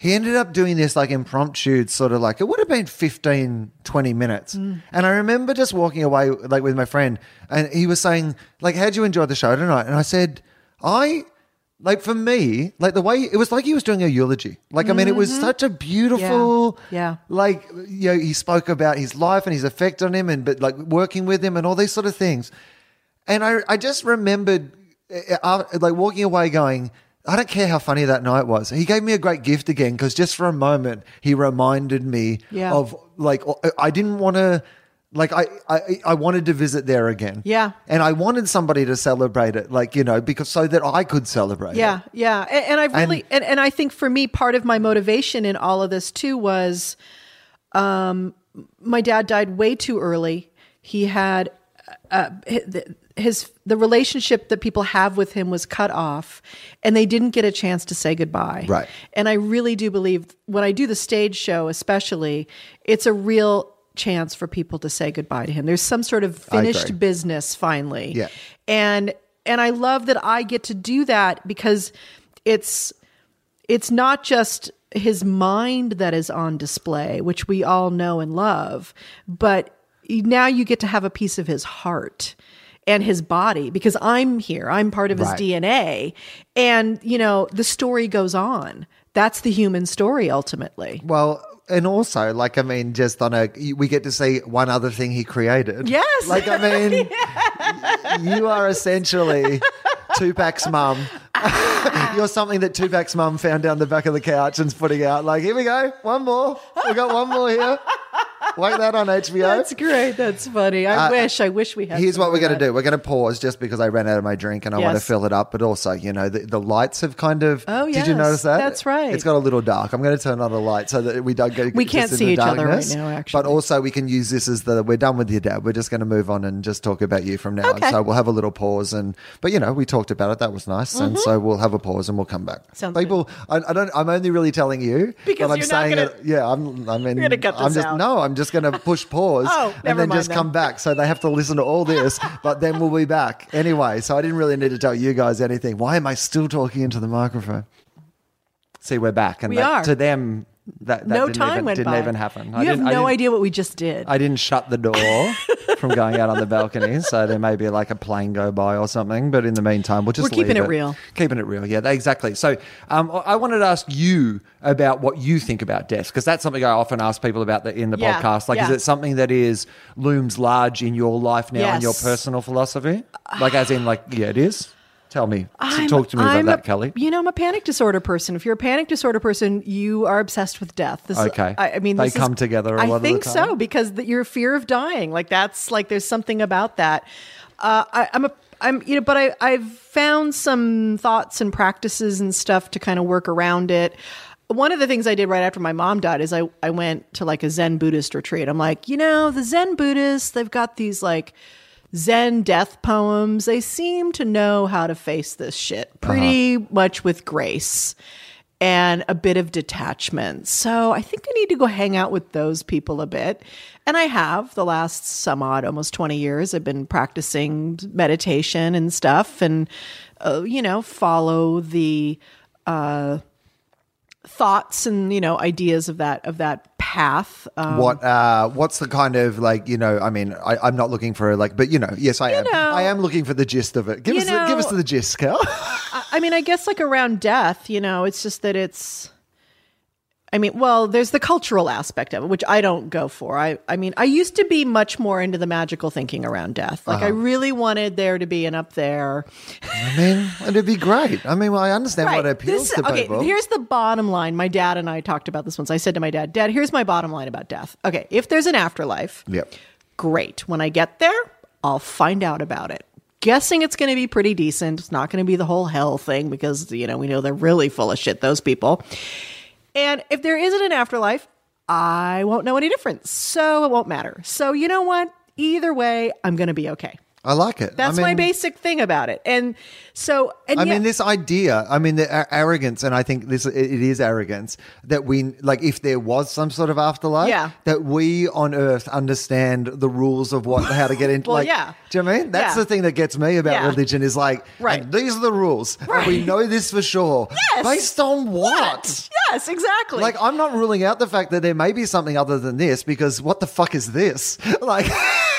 He ended up doing this like impromptu sort of like, it would have been 15, 20 minutes. Mm. And I remember just walking away like with my friend, and he was saying like, how'd you enjoy the show tonight? And I said, for me, the way, it was like he was doing a eulogy. Like, I mean, it was such a beautiful, like, you know, he spoke about his life and his effect on him and but like working with him and all these sort of things. And I just remembered like walking away going, I don't care how funny that night was. He gave me a great gift again because just for a moment he reminded me of like I didn't want to – like I wanted to visit there again. Yeah. And I wanted somebody to celebrate it like, you know, because so that I could celebrate it. Yeah, yeah. And I think for me part of my motivation in all of this too was my dad died way too early. He had the relationship that people have with him was cut off and they didn't get a chance to say goodbye. Right. And I really do believe when I do the stage show, especially, it's a real chance for people to say goodbye to him. There's some sort of finished business finally. Yeah. And I love that I get to do that because it's not just his mind that is on display, which we all know and love, but now you get to have a piece of his heart and his body because I'm here. I'm part of his DNA. And, you know, the story goes on. That's the human story ultimately. Well, and also like, I mean, just on we get to see one other thing he created. Yes. Like, I mean, you are essentially Tupac's mum. You're something that Tupac's mum found down the back of the couch and's putting out. Like, here we go. One more. We got one more here. Like that on HBO. That's great. That's funny. I wish we had. Here's what we're going to do. We're going to pause just because I ran out of my drink and I want to fill it up. But also, you know, the lights have kind of. Oh, yes. Did you notice that? That's right. It's got a little dark. I'm going to turn on the light so that we don't get. We can't see each other right now, actually. But also, we can use this as we're done with your dad. We're just going to move on and just talk about you from now on. So we'll have a little pause but you know, we talked about it. That was nice. Mm-hmm. And so we'll have a pause and we'll come back. Sounds people. Good. I'm only really telling you because I'm saying it. Yeah, I'm just going to push pause and then just come back. So they have to listen to all this, but then we'll be back anyway. So I didn't really need to tell you guys anything. Why am I still talking into the microphone? See, we're back. And to them, that no didn't, time even, went didn't by. Even happen. I have no idea what we just did. I didn't shut the door from going out on the balcony. So there may be like a plane go by or something. But in the meantime, we'll just keeping it real. Keeping it real. Yeah, exactly. So I wanted to ask you about what you think about death, because that's something I often ask people about in the podcast. Like, is it something that looms large in your life now and your personal philosophy? Like, as in, like, yeah, it is. Tell me. Talk to me about that, Kelly. You know, I'm a panic disorder person. If you're a panic disorder person, you are obsessed with death. Okay. They come together a lot of the time. I think so, because your fear of dying, like that's like there's something about that. I've found some thoughts and practices and stuff to kind of work around it. One of the things I did right after my mom died is I went to like a Zen Buddhist retreat. I'm like, you know, the Zen Buddhists, they've got these like Zen death poems. They seem to know how to face this shit pretty much with grace and a bit of detachment. So I think I need to go hang out with those people a bit. And I have the last some odd, almost 20 years, I've been practicing meditation and stuff and, you know, follow the thoughts and, you know, ideas of that path. What's the kind of like, you know, I mean, I'm not looking for like, but you know, yes, I am. Know, I am looking for the gist of it. Give us the gist, Kel. I mean, I guess like around death, you know, it's just that there's the cultural aspect of it, which I don't go for. I mean, I used to be much more into the magical thinking around death. Like I really wanted there to be an up there. I mean, it'd be great. I mean, well, I understand what appeals to people. Okay, here's the bottom line. My dad and I talked about this once. I said to my dad, Dad, here's my bottom line about death. Okay, if there's an afterlife, great. When I get there, I'll find out about it. Guessing it's going to be pretty decent. It's not going to be the whole hell thing because, you know, we know they're really full of shit, those people. And if there isn't an afterlife, I won't know any difference. So it won't matter. So you know what? Either way, I'm going to be okay. I like it. That's my basic thing about it. And so, this idea, I mean, the arrogance, and I think it is arrogance that we, like, if there was some sort of afterlife, that we on earth understand the rules of how to get into, well, like, do you know what I mean? That's the thing that gets me about religion is like, these are the rules. Right. And we know this for sure. Yes. Based on what? Yes, exactly. Like, I'm not ruling out the fact that there may be something other than this, because what the fuck is this? Like,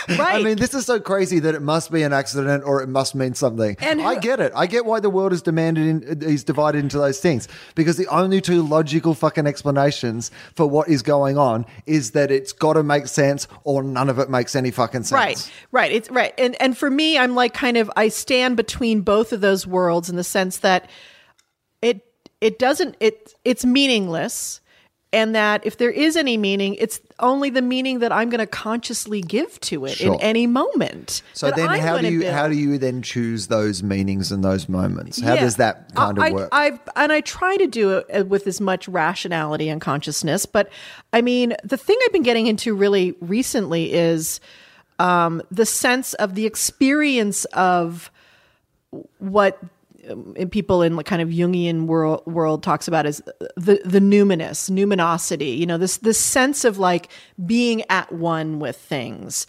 right. I mean, this is so crazy that it must be an accident or it must mean something. And I get it. I get why the world is divided into those things, because the only two logical fucking explanations for what is going on is that it's got to make sense or none of it makes any fucking sense. Right, right. It's right. And for me, I'm like kind of, I stand between both of those worlds in the sense that it's meaningless. And that if there is any meaning, it's only the meaning that I'm going to consciously give to it in any moment. So then how do you then choose those meanings and those moments? How does that kind of work? I try to do it with as much rationality and consciousness. But I mean, the thing I've been getting into really recently is the sense of the experience of what people in kind of Jungian world talks about as the numinosity, you know, this sense of like being at one with things,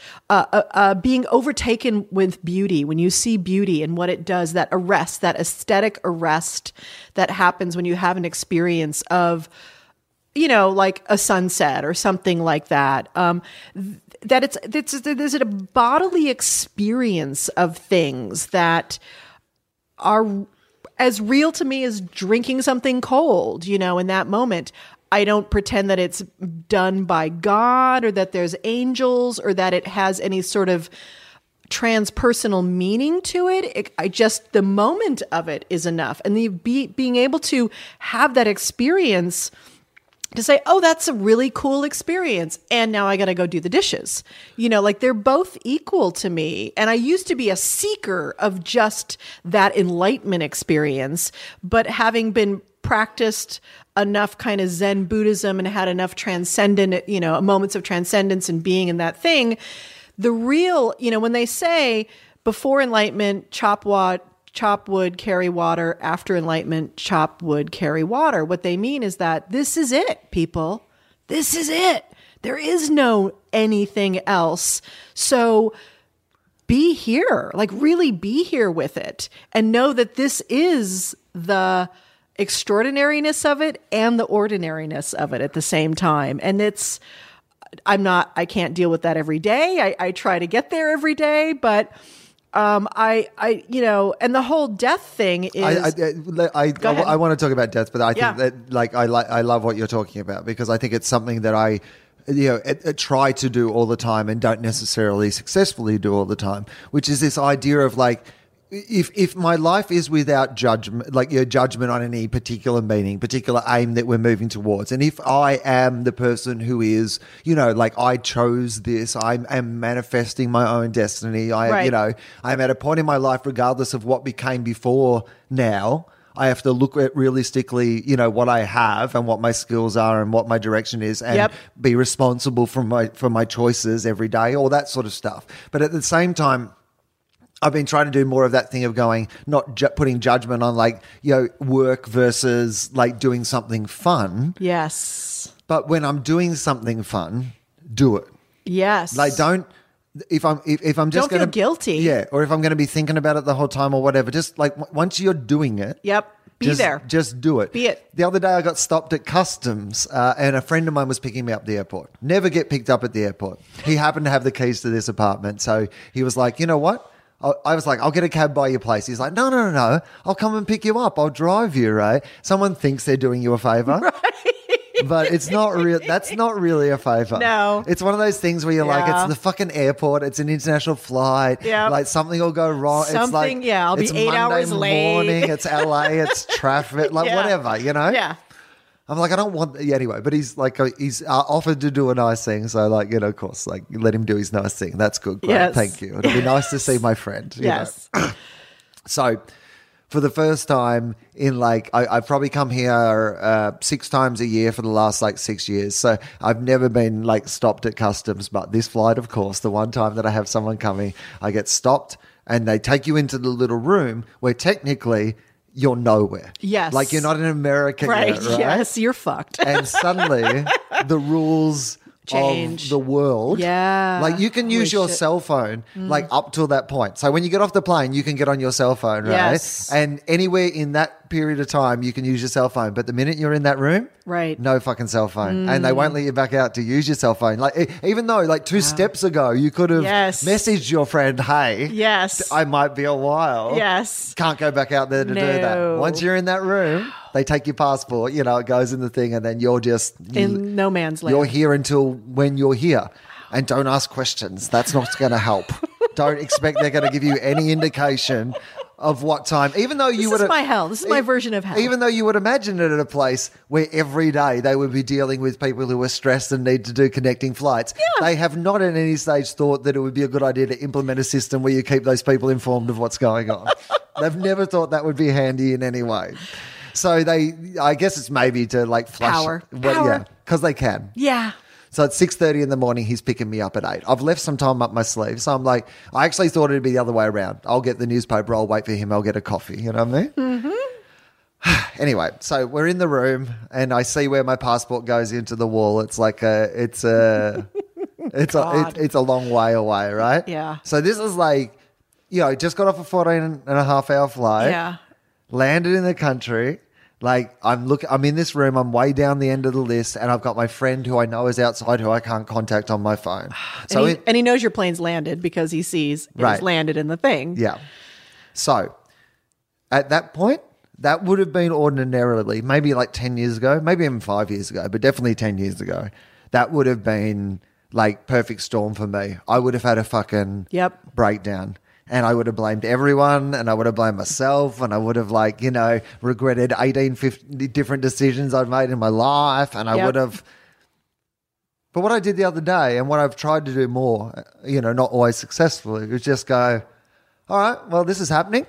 being overtaken with beauty. When you see beauty and what it does, that arrest, that aesthetic arrest that happens when you have an experience of, you know, like a sunset or something like that. That there's a bodily experience of things that are as real to me as drinking something cold, you know, in that moment. I don't pretend that it's done by God or that there's angels or that it has any sort of transpersonal meaning to it. The moment of it is enough. And the being able to have that experience to say, oh, that's a really cool experience. And now I got to go do the dishes. You know, like they're both equal to me. And I used to be a seeker of just that enlightenment experience. But having been practiced enough kind of Zen Buddhism and had enough transcendent, you know, moments of transcendence and being in that thing, the real, you know, when they say before enlightenment, chop wood, carry water. After enlightenment, chop wood, carry water. What they mean is that this is it, people. This is it. There is no anything else. So be here, like really be here with it, and know that this is the extraordinariness of it and the ordinariness of it at the same time. And it's, I can't deal with that every day. I try to get there every day, but you know, and the whole death thing is. I want to talk about death, but I think that, like, I love what you're talking about, because I think it's something that I, you know, try to do all the time and don't necessarily successfully do all the time, which is this idea of like, if my life is without judgment, like your judgment on any particular meaning, particular aim that we're moving towards, and if I am the person who is, you know, like I chose this, I am manifesting my own destiny, you know, I'm at a point in my life, regardless of what became before now, I have to look at realistically, you know, what I have and what my skills are and what my direction is, and be responsible for my choices every day, all that sort of stuff. But at the same time, I've been trying to do more of that thing of going, not putting judgment on, like, you know, work versus like doing something fun. Yes. But when I'm doing something fun, do it. Yes. Like, don't. If I'm just going to feel guilty, or if I'm going to be thinking about it the whole time or whatever, just like once you're doing it, just do it. Be it. The other day I got stopped at customs, and a friend of mine was picking me up at the airport. Never get picked up at the airport. He happened to have the keys to this apartment, so he was like, you know what? I was like, I'll get a cab by your place. He's like, no, I'll come and pick you up. I'll drive you, right? Someone thinks they're doing you a favor. Right. But it's not real. That's not really a favor. No. It's one of those things where you're like, it's the fucking airport. It's an international flight. Yeah. Like something will go wrong. I'll be 8 hours late. Morning. It's LA. It's traffic. Like whatever, you know? Yeah. I'm like, I don't want – anyway, but he's like – he's offered to do a nice thing. So, like, you know, of course, like, let him do his nice thing. That's good. Great. Yes. Thank you. It'll be nice to see my friend. You know? So for the first time in, like – I've probably come here 6 times a year for the last, like, 6 years. So I've never been, like, stopped at customs. But this flight, of course, the one time that I have someone coming, I get stopped and they take you into the little room where technically – you're nowhere. Yes. Like you're not in America yet, right? Yes, you're fucked. And suddenly the rules change of the world. Yeah. Like you can use your cell phone like up till that point. So when you get off the plane, you can get on your cell phone, right? Yes. And anywhere in that period of time, you can use your cell phone. But the minute you're in that room, right, no fucking cell phone. And they won't let you back out to use your cell phone. Like, even though like two steps ago you could have messaged your friend, hey, I might be a while. Can't go back out there to do that. Once you're in that room, they take your passport, you know, it goes in the thing, and then you're just in no man's land. You're here until when you're here. And don't ask questions. That's not going to help. Don't expect they're going to give you any indication of what time. Even though you would, this is my hell. This is my version of hell. Even though you would imagine it at a place where every day they would be dealing with people who are stressed and need to do connecting flights. They have not at any stage thought that it would be a good idea to implement a system where you keep those people informed of what's going on. They've never thought that would be handy in any way. So they, I guess it's maybe to like flush. Power. Yeah, because they can. So at 6:30 in the morning, he's picking me up at 8. I've left some time up my sleeve. So I'm like, I actually thought it'd be the other way around. I'll get the newspaper. I'll wait for him. I'll get a coffee. You know what I mean? Anyway, so we're in the room and I see where my passport goes into the wall. It's like it's a long way away, right? Yeah. So this is like, you know, just got off a 14.5-hour flight. Landed in the country. Like, I'm in this room, I'm way down the end of the list, and I've got my friend who I know is outside who I can't contact on my phone. So and he knows your plane's landed because he sees it's landed in the thing. So at that point, that would have been ordinarily maybe like 10 years ago, maybe even 5 years ago, but definitely 10 years ago. That would have been like perfect storm for me. I would have had a fucking breakdown. And I would have blamed everyone, and I would have blamed myself, and I would have, like, you know, regretted 50 different decisions I'd made in my life, and I would have. But what I did the other day, and what I've tried to do more, you know, not always successfully, was just go, all right, well, this is happening.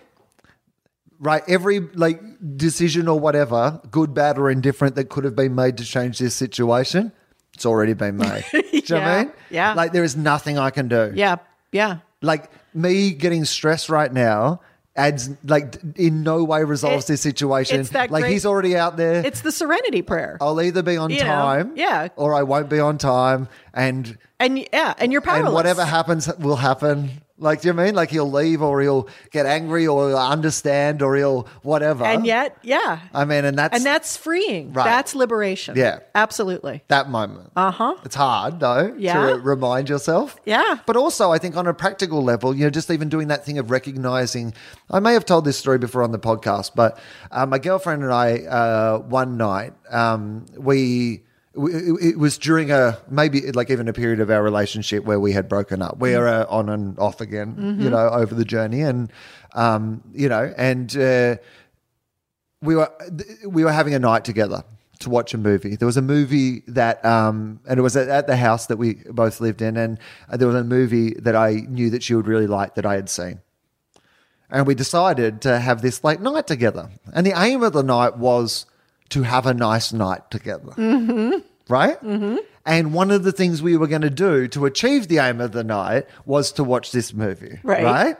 Right, every like decision or whatever, good, bad, or indifferent that could have been made to change this situation, it's already been made. Do you know what I mean? Yeah. Like, there is nothing I can do. Yeah, yeah. Like, me getting stressed right now adds, like, in no way resolves this situation. It's that like, he's already out there. It's the serenity prayer. I'll either be on time or I won't be on time. And you're powerless. And whatever happens will happen. Like, do you mean? Like, he'll leave or he'll get angry or he'll understand or he'll whatever. And yet, I mean, and that's freeing. Right. That's liberation. Yeah. Absolutely. That moment. Uh-huh. It's hard, though, to remind yourself. Yeah. But also, I think on a practical level, you know, just even doing that thing of recognizing, I may have told this story before on the podcast, but my girlfriend and I, one night, it was during maybe like even a period of our relationship where we had broken up. We are on and off again, you know, over the journey, and you know, and we were having a night together to watch a movie. There was a movie that, and it was at the house that we both lived in, and there was a movie that I knew that she would really like that I had seen, and we decided to have this late night together, and the aim of the night was to have a nice night together, right? And one of the things we were going to do to achieve the aim of the night was to watch this movie, right?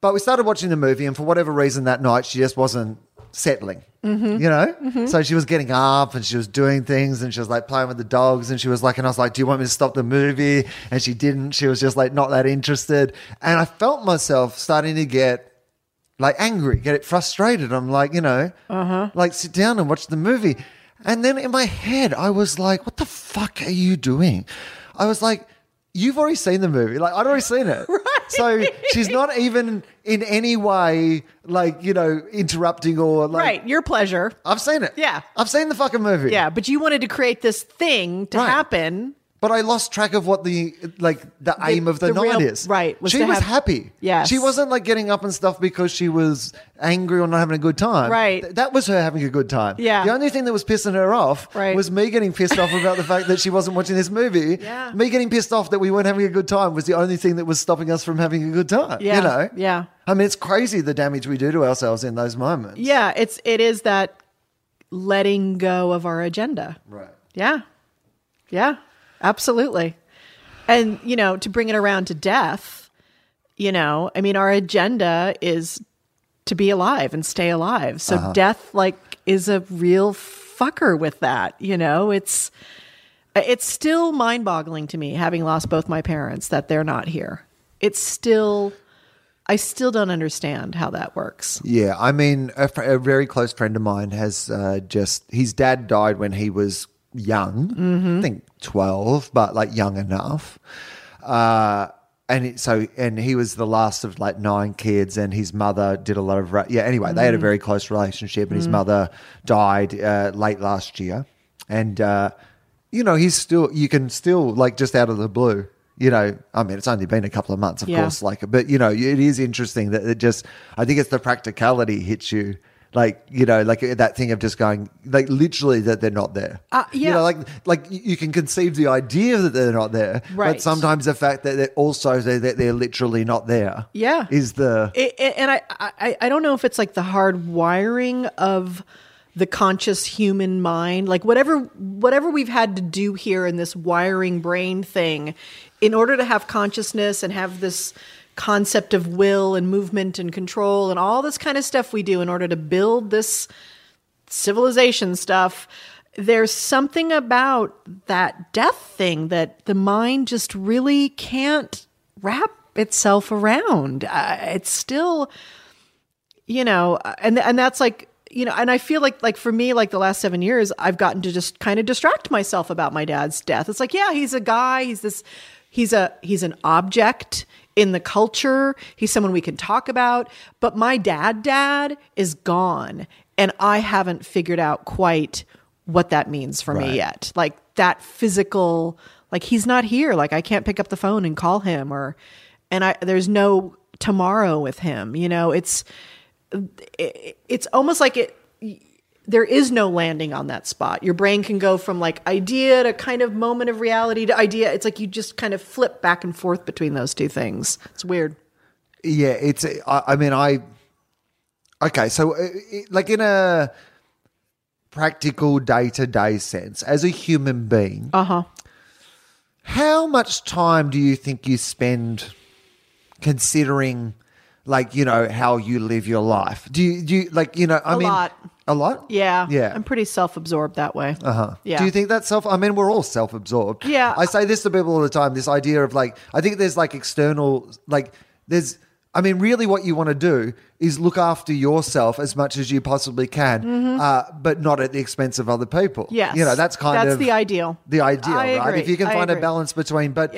But we started watching the movie, and for whatever reason that night she just wasn't settling, you know? So she was getting up and she was doing things and she was like playing with the dogs and she was like, and I was like, do you want me to stop the movie? And she didn't. She was just like not that interested. And I felt myself starting to get like angry, get it frustrated. I'm like, you know, like sit down and watch the movie. And then in my head, I was like, what the fuck are you doing? I was like, you've already seen the movie. Like, I'd already seen it. Right. So she's not even in any way like, you know, interrupting or like. Right, your pleasure. I've seen it. Yeah. I've seen the fucking movie. Yeah, but you wanted to create this thing to happen. But I lost track of what the aim of the night is. Right. She was happy. Yes. She wasn't like getting up and stuff because she was angry or not having a good time. Right. That was her having a good time. Yeah. The only thing that was pissing her off was me getting pissed off about the fact that she wasn't watching this movie. Yeah. Me getting pissed off that we weren't having a good time was the only thing that was stopping us from having a good time. Yeah. You know? Yeah. I mean, it's crazy the damage we do to ourselves in those moments. Yeah. It is that letting go of our agenda. Right. Yeah. Yeah. Absolutely. And, you know, to bring it around to death, you know, I mean, our agenda is to be alive and stay alive. So death, like, is a real fucker with that. You know, it's still mind boggling to me, having lost both my parents, that they're not here. It's still I still don't understand how that works. Yeah, I mean, a very close friend of mine has his dad died when he was young, I think 12, but like young enough. And he was the last of like 9 kids, and his mother did a lot of they had a very close relationship, and his mother died late last year. And, you can still like just out of the blue. You know, I mean, it's only been a couple of months, of course. But you know, it is interesting that I think it's the practicality hits you, that thing of just going, like, literally that they're not there. You know, like you can conceive the idea that they're not there, right. But sometimes the fact that they're literally not there, is the. I don't know if it's like the hard wiring of the conscious human mind, like whatever we've had to do here in this wiring brain thing. In order to have consciousness and have this concept of will and movement and control and all this kind of stuff we do in order to build this civilization stuff, there's something about that death thing that the mind just really can't wrap itself around. It's still, you know, and that's like, you know, and I feel like for me, like the last 7 years, I've gotten to just kind of distract myself about my dad's death. It's like, yeah, he's a guy, he's an object in the culture. He's someone we can talk about. But my dad is gone, and I haven't figured out quite what that means for me yet. Like that physical, like he's not here. Like I can't pick up the phone and call him, and there's no tomorrow with him. You know, it's almost like it. There is no landing on that spot. Your brain can go from like idea to kind of moment of reality to idea. It's like you just kind of flip back and forth between those two things. It's weird. Yeah, it's. I mean, okay. So, like in a practical day-to-day sense, as a human being, how much time do you think you spend considering, like, you know, how you live your life? Do you like, you know? A lot? Yeah. Yeah. I'm pretty self-absorbed that way. Yeah. Do you think that's I mean, we're all self-absorbed. Yeah. I say this to people all the time, this idea of like, I think there's like external, like there's, I mean, really what you want to do is look after yourself as much as you possibly can, but not at the expense of other people. Yes. You know, that's the ideal. The ideal, right? Agree. If you can find a balance between, but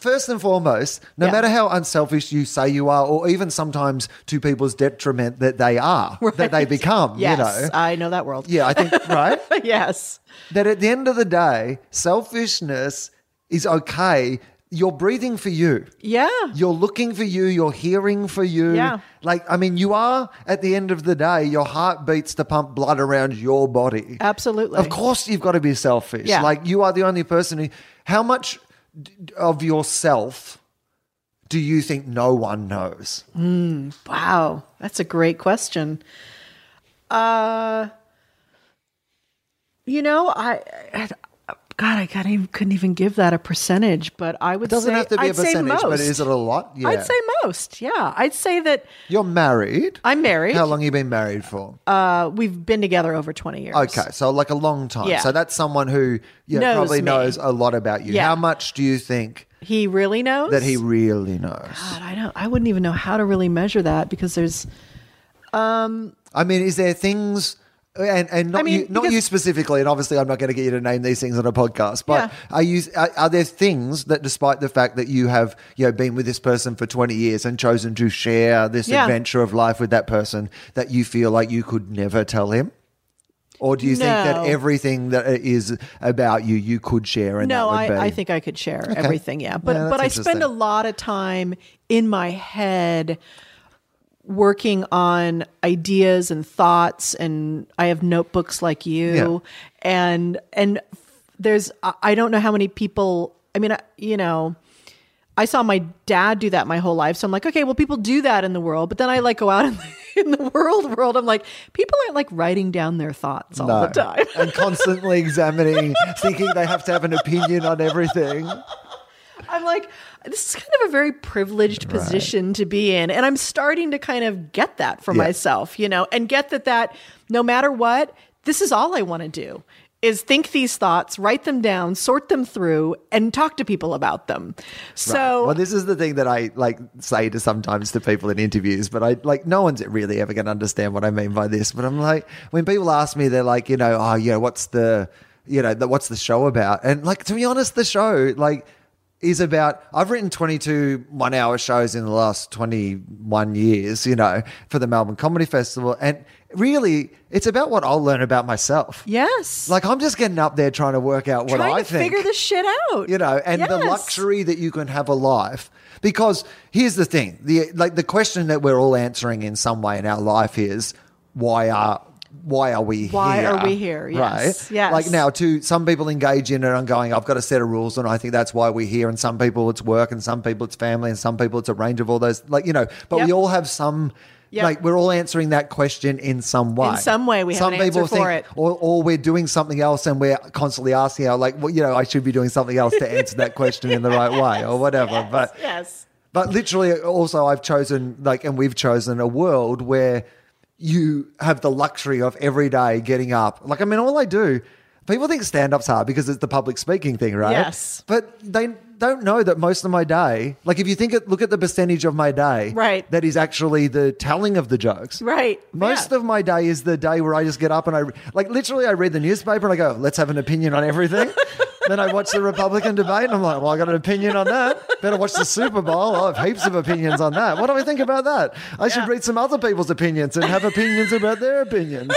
first and foremost, no matter how unselfish you say you are, or even sometimes to people's detriment that they are, that they become, you know. I know that world. Yeah, I think, right? Yes. That at the end of the day, selfishness is okay. You're breathing for you. Yeah. You're looking for you. You're hearing for you. Yeah. Like, I mean, you are, at the end of the day, your heart beats to pump blood around your body. Absolutely. Of course you've got to be selfish. Yeah. Like, you are the only person who, how much of yourself do you think no one knows? Wow, that's a great question. You know, I couldn't even give that a percentage, but I would say it doesn't have to be a percentage, but is it a lot? Yeah. I'd say most, yeah. I'd say that. You're married? I'm married. How long have you been married for? We've been together over 20 years. Okay, so like a long time. Yeah. So that's someone who knows a lot about you. Yeah. How much do you think he really knows? That he really knows. God, I wouldn't even know how to really measure that, because there's I mean, is there things... And not, I mean, not you specifically, and obviously I'm not going to get you to name these things on a podcast, but are there things that, despite the fact that you have been with this person for 20 years and chosen to share this adventure of life with that person, that you feel like you could never tell him? Or do you think that everything that is about you, you could share? And no, I think I could share everything, yeah. But I spend a lot of time in my head working on ideas and thoughts, and I have notebooks like you, and there's, I don't know how many people, I mean, you know, I saw my dad do that my whole life, so I'm like, okay, well, people do that in the world, but then I like go out in the world, I'm like, people aren't like writing down their thoughts all the time. And constantly examining, thinking they have to have an opinion on everything. I'm like, this is kind of a very privileged position to be in. And I'm starting to kind of get that for myself, you know, and get that no matter what, this is all I want to do is think these thoughts, write them down, sort them through, and talk to people about them. So, right. Well, this is the thing that I like say to sometimes to people in interviews, but I like no one's really ever going to understand what I mean by this. But I'm like, when people ask me, they're like, you know, oh, yeah, what's the show about? And like, to be honest, the show like is about, I've written 22 one-hour shows in the last 21 years, you know, for the Melbourne Comedy Festival. And really, it's about what I'll learn about myself. Yes. Like, I'm just getting up there trying to work out what I think. Trying to figure this shit out. You know, and the luxury that you can have a life. Because here's the thing, the question that we're all answering in some way in our life is, why are we here? Yes. Right? Yes. Like now, too, some people engage in it on going, I've got a set of rules and I think that's why we're here. And some people it's work and some people it's family and some people it's a range of all those, like, you know, but we all have some, like we're all answering that question in some way. In some way we have an answer for it. Or we're doing something else and we're constantly asking, like, well, you know, I should be doing something else to answer that question in the right way or whatever. Yes, but but literally also I've chosen and we've chosen a world where you have the luxury of every day getting up. Like, I mean, all I do, people think stand-up's hard because it's the public speaking thing, right? Yes. But they don't know that most of my day, like if you look at the percentage of my day, right, that is actually the telling of the jokes. Right. Most of my day is the day where I just get up and I read the newspaper and I go, let's have an opinion on everything. Then I watch the Republican debate and I'm like, well, I got an opinion on that. Better watch the Super Bowl. I have heaps of opinions on that. What do I think about that? I should read some other people's opinions and have opinions about their opinions.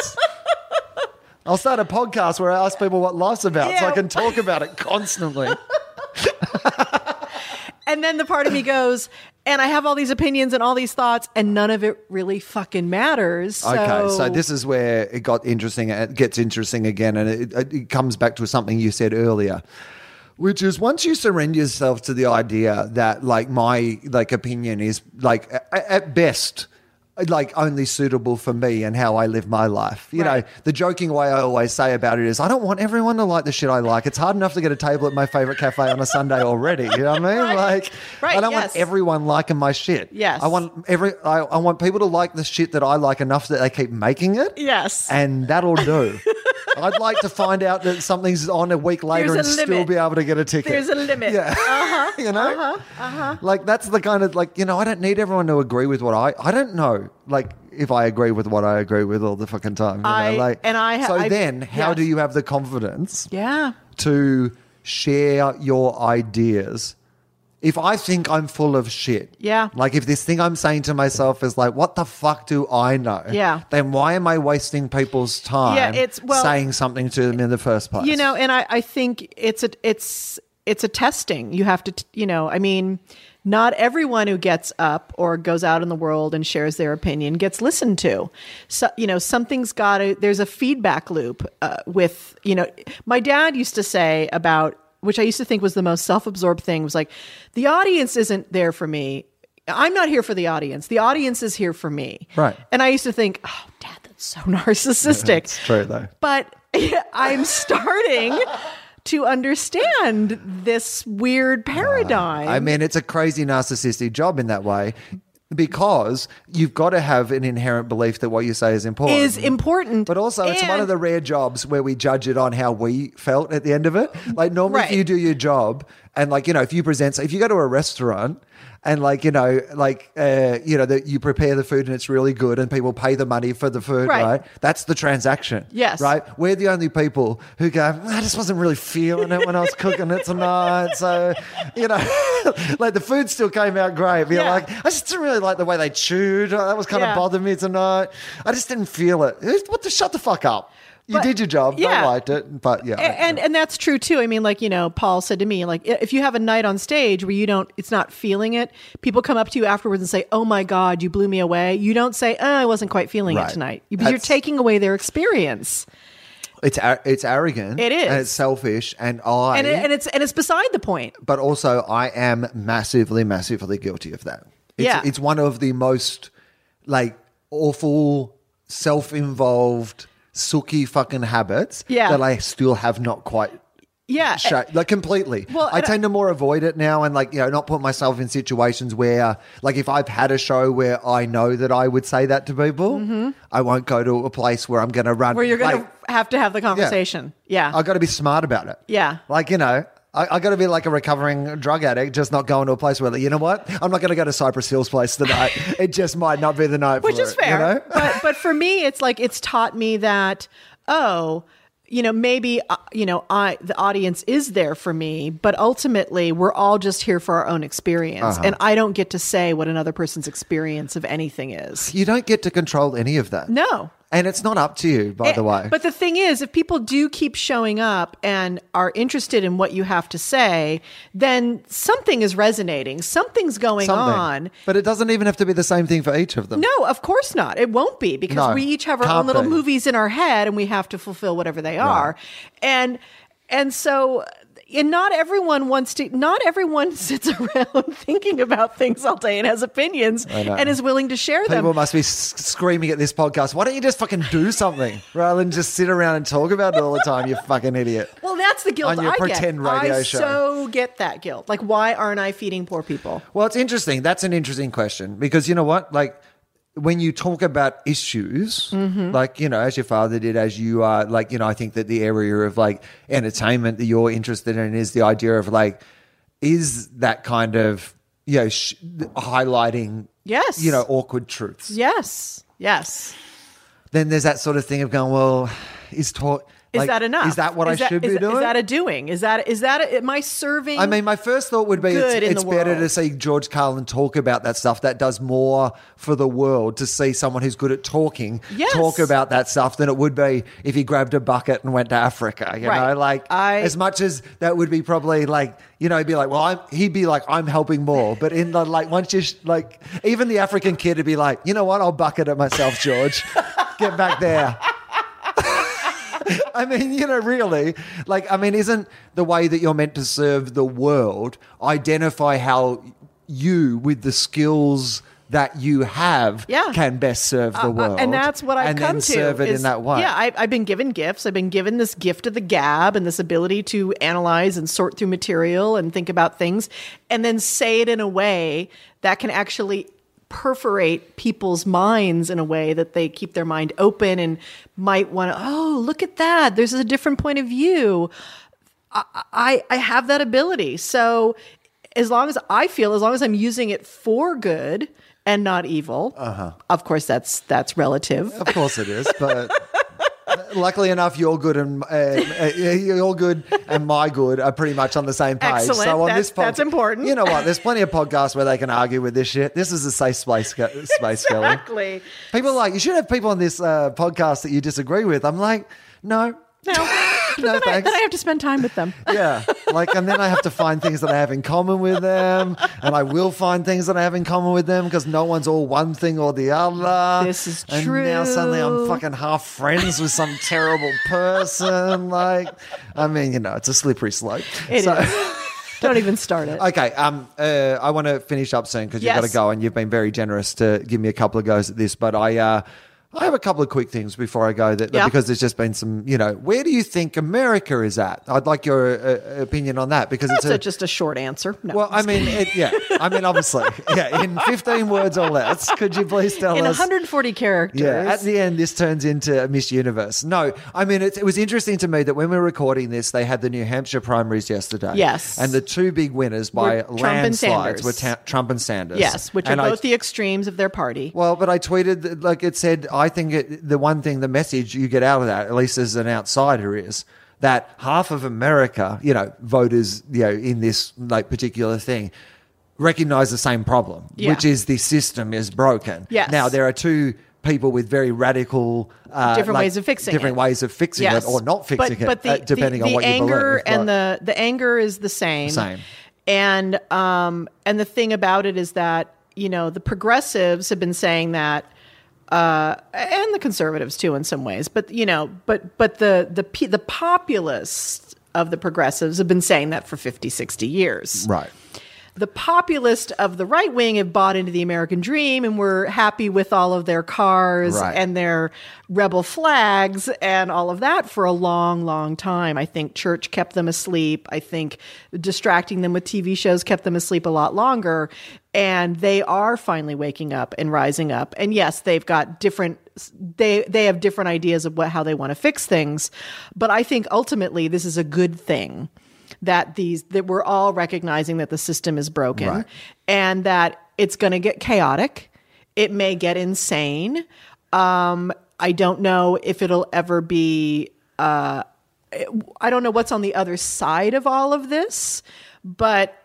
I'll start a podcast where I ask people what life's about so I can talk about it constantly. And then the part of me goes, and I have all these opinions and all these thoughts and none of it really fucking matters. So. Okay, so this is where it got interesting. It gets interesting again, and it comes back to something you said earlier, which is once you surrender yourself to the idea that my opinion is at best only suitable for me and how I live my life. You know, the joking way I always say about it is I don't want everyone to like the shit I like. It's hard enough to get a table at my favorite cafe on a Sunday already. You know what I mean? I don't want everyone liking my shit. Yes. I want I want people to like the shit that I like enough that they keep making it. Yes. And that'll do. I'd like to find out that something's on a week later still be able to get a ticket. There's a limit. Yeah. Uh-huh. You know? Uh-huh. Uh-huh. Like that's the kind of you know, I don't need everyone to agree with what I don't know. Like if I agree with what I agree with all the fucking time. How do you have the confidence to share your ideas? If I think I'm full of shit, like if this thing I'm saying to myself is like, what the fuck do I know? Yeah. Then why am I wasting people's time saying something to them in the first place? You know, and I think it's a testing. You have to, not everyone who gets up or goes out in the world and shares their opinion gets listened to. So, something's got to, there's a feedback loop my dad used to say about, which I used to think was the most self-absorbed thing, was like, the audience isn't there for me. I'm not here for the audience. The audience is here for me. Right. And I used to think, oh, Dad, that's so narcissistic. It's true, though. But I'm starting to understand this weird paradigm. I mean, it's a crazy narcissistic job in that way. Because you've got to have an inherent belief that what you say is important. Is important. But also it's one of the rare jobs where we judge it on how we felt at the end of it. Like normally if you do your job and if you present, so if you go to a restaurant and that you prepare the food and it's really good and people pay the money for the food, right? That's the transaction. Yes. Right? We're the only people who go, I just wasn't really feeling it when I was cooking it tonight. So, the food still came out great. But you're like, I just didn't really like the way they chewed. That was kind of bothering me tonight. I just didn't feel it. Shut the fuck up. You did your job. I liked it, but and that's true too. I mean, Paul said to me, if you have a night on stage where it's not feeling it, people come up to you afterwards and say, "Oh my God, you blew me away." You don't say, "Oh, I wasn't quite feeling it tonight." You're taking away their experience. It's arrogant. It is, and it's selfish, and it's beside the point. But also, I am massively, massively guilty of that. It's one of the most awful, self-involved, sooky fucking habits that I still have not quite Yeah. Like completely. Well, I tend to more avoid it now and like, you know, not put myself in situations where like if I've had a show where I know that I would say that to people, mm-hmm. I won't go to a place where I'm going to run. Where you're going to have the conversation. Yeah. I've got to be smart about it. Yeah. Like, you know. I got to be like a recovering drug addict, just not going to a place where, like, you know what? I'm not going to go to Cypress Hill's place tonight. It just might not be the night for it. Which is fair. You know? But for me, it's like it's taught me that, oh, you know, maybe, you know, the audience is there for me, but ultimately we're all just here for our own experience. Uh-huh. And I don't get to say what another person's experience of anything is. You don't get to control any of that. No. And it's not up to you, by the way. But the thing is, if people do keep showing up and are interested in what you have to say, then something is resonating. Something's going on. But it doesn't even have to be the same thing for each of them. No, of course not. It won't be because we each have our own little movies in our head and we have to fulfill whatever they are. And so... And not everyone sits around thinking about things all day and has opinions and is willing to share them. People must be screaming at this podcast, why don't you just fucking do something rather than just sit around and talk about it all the time, you fucking idiot. Well, that's the guilt I get. On your pretend radio show. I so get that guilt. Like, why aren't I feeding poor people? Well, it's interesting. That's an interesting question because you know what? Like, when you talk about issues, mm-hmm. like, you know, as your father did, as you are, like, you know, I think that the area of like entertainment that you're interested in is the idea of like, is that kind of, you know, highlighting, yes, you know, awkward truths. Yes. Yes. Then there's that sort of thing of going, well, is that enough? Is that what I should be doing? Is that a doing? Is that am I serving? I mean, my first thought would be it's better to see George Carlin talk about that stuff. That does more for the world to see someone who's good at talking talk about that stuff than it would be if he grabbed a bucket and went to Africa. You know, like as much as that would be probably like, you know, he'd be like, well, he'd be like, I'm helping more. But in the like, once you like, even the African kid would be like, you know what? I'll bucket it myself, George. Get back there. I mean, you know, really, like, I mean, isn't the way that you're meant to serve the world identify how you, with the skills that you have, can best serve the world? And that's what I've come to. And then serve it in that way. Yeah, I've been given gifts. I've been given this gift of the gab and this ability to analyze and sort through material and think about things and then say it in a way that can actually perforate people's minds in a way that they keep their mind open and might want to, oh, look at that. There's a different point of view. I have that ability. So as long as I'm using it for good and not evil, of course that's relative. Of course it is, but... Luckily enough, your good and my good are pretty much on the same page. Excellent. So this podcast, that's important. You know what? There's plenty of podcasts where they can argue with this shit. This is a safe space, Kelly. Exactly. People are like, you should have people on this podcast that you disagree with. I'm like, no. No, thanks. Then I have to spend time with them. Yeah. Like, and then I have to find things that I have in common with them. And I will find things that I have in common with them because no one's all one thing or the other. This is true. And now suddenly I'm fucking half friends with some terrible person. Like, I mean, you know, it's a slippery slope. It is. Don't even start it. Okay. I want to finish up soon because you've got to go and you've been very generous to give me a couple of goes at this. But I have a couple of quick things before I go because there's just been some, you know, where do you think America is at? I'd like your opinion on that because it's just a short answer. No, well, I mean, obviously, in 15 words or less, could you please tell us? In 140 characters. Yeah, at the end, this turns into Miss Universe. No, I mean, it was interesting to me that when we were recording this, they had the New Hampshire primaries yesterday. Yes. And the two big winners by landslides were Trump and Sanders. Yes, which are both the extremes of their party. Well, but I tweeted, like it said... I think the message you get out of that, at least as an outsider, is that half of America, you know, voters, you know, in this like particular thing, recognize the same problem, which is the system is broken. Yes. Now there are two people with very radical different ways of fixing it or not fixing depending on what you believe. The anger is the same. And the thing about it is that, you know, the progressives have been saying that. And the conservatives too, in some ways, but you know, but the populists of the progressives have been saying that for 50, 60 years, right? the populist of the right wing have bought into the American dream and were happy with all of their cars and their rebel flags and all of that for a long, long time. I think church kept them asleep. I think distracting them with TV shows kept them asleep a lot longer. And they are finally waking up and rising up. And yes, they've got different, they have different ideas of how they want to fix things. But I think ultimately this is a good thing. That we're all recognizing that the system is broken and that it's going to get chaotic. It may get insane. I don't know if it'll ever be, I don't know what's on the other side of all of this, but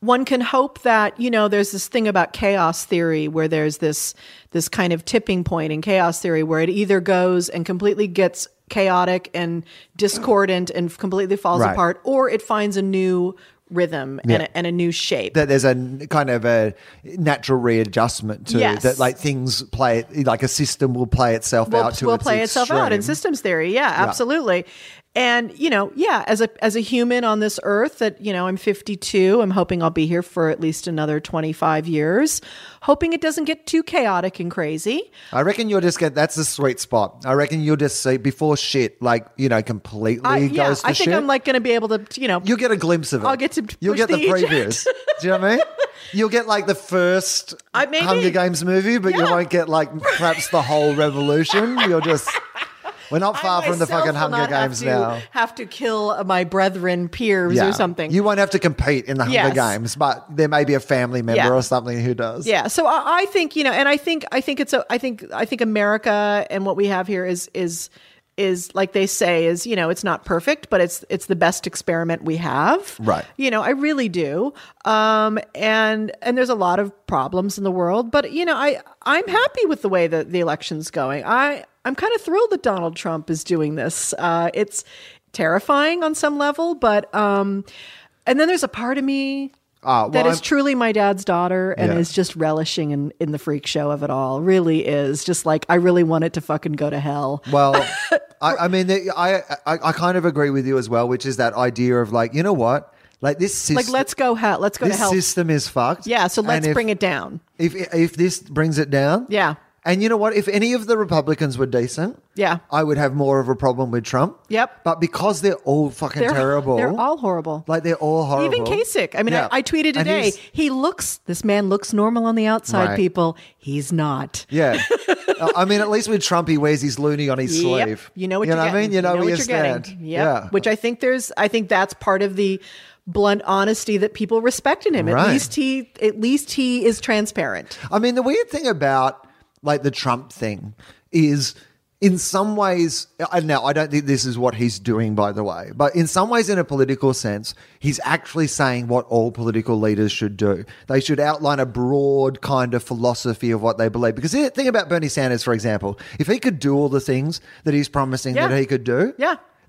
one can hope that, you know, there's this thing about chaos theory where there's this kind of tipping point in chaos theory where it either goes and completely gets chaotic and discordant and completely falls apart, or it finds a new rhythm and a new shape. That there's a kind of a natural readjustment to that, like things play, like a system will play itself out to its play itself out in systems theory. Yeah, absolutely. And, you know, as a human on this earth that, you know, I'm 52, I'm hoping I'll be here for at least another 25 years, hoping it doesn't get too chaotic and crazy. I reckon you'll just that's the sweet spot. I reckon you'll just see before shit, like, you know, completely goes to shit. I think I'm like going to be able to, you know. You'll get a glimpse of it. I'll get to push the previews. Do you know what I mean? You'll get like the first Hunger Games movie, but you won't get like perhaps the whole revolution. You'll just... We're not far from the fucking Hunger Games now. Have to kill my brethren peers or something. You won't have to compete in the Hunger Games, but there may be a family member or something who does. Yeah. So I think, you know, and I think America and what we have here is like they say is, you know, it's not perfect, but it's the best experiment we have. Right. You know, I really do. And there's a lot of problems in the world, but you know, I'm happy with the way that the election's going. I'm kind of thrilled that Donald Trump is doing this. It's terrifying on some level, but and then there's a part of me that is truly my dad's daughter and is just relishing in the freak show of it all. Really is just like I really want it to fucking go to hell. Well, I mean, I kind of agree with you as well, which is that idea of like, you know what? Like this system, like let's go hell. Let's go to hell. This system is fucked. Yeah, so let's bring it down. If this brings it down, yeah. And you know what? If any of the Republicans were decent, I would have more of a problem with Trump. Yep. But because they're all fucking terrible. They're all horrible. Like they're all horrible. Even Kasich. I mean, I tweeted today, this man looks normal on the outside, people. He's not. Yeah. I mean, at least with Trump, he wears his loony on his sleeve. You know what you're getting. I mean? You know what you're getting. Yeah. Which I think that's part of the blunt honesty that people respect in him. Right. At least he is transparent. I mean, the weird thing about like the Trump thing is in some ways, and now I don't think this is what he's doing, by the way, but in some ways in a political sense, he's actually saying what all political leaders should do. They should outline a broad kind of philosophy of what they believe. Because the thing about Bernie Sanders, for example, if he could do all the things that he's promising that he could do,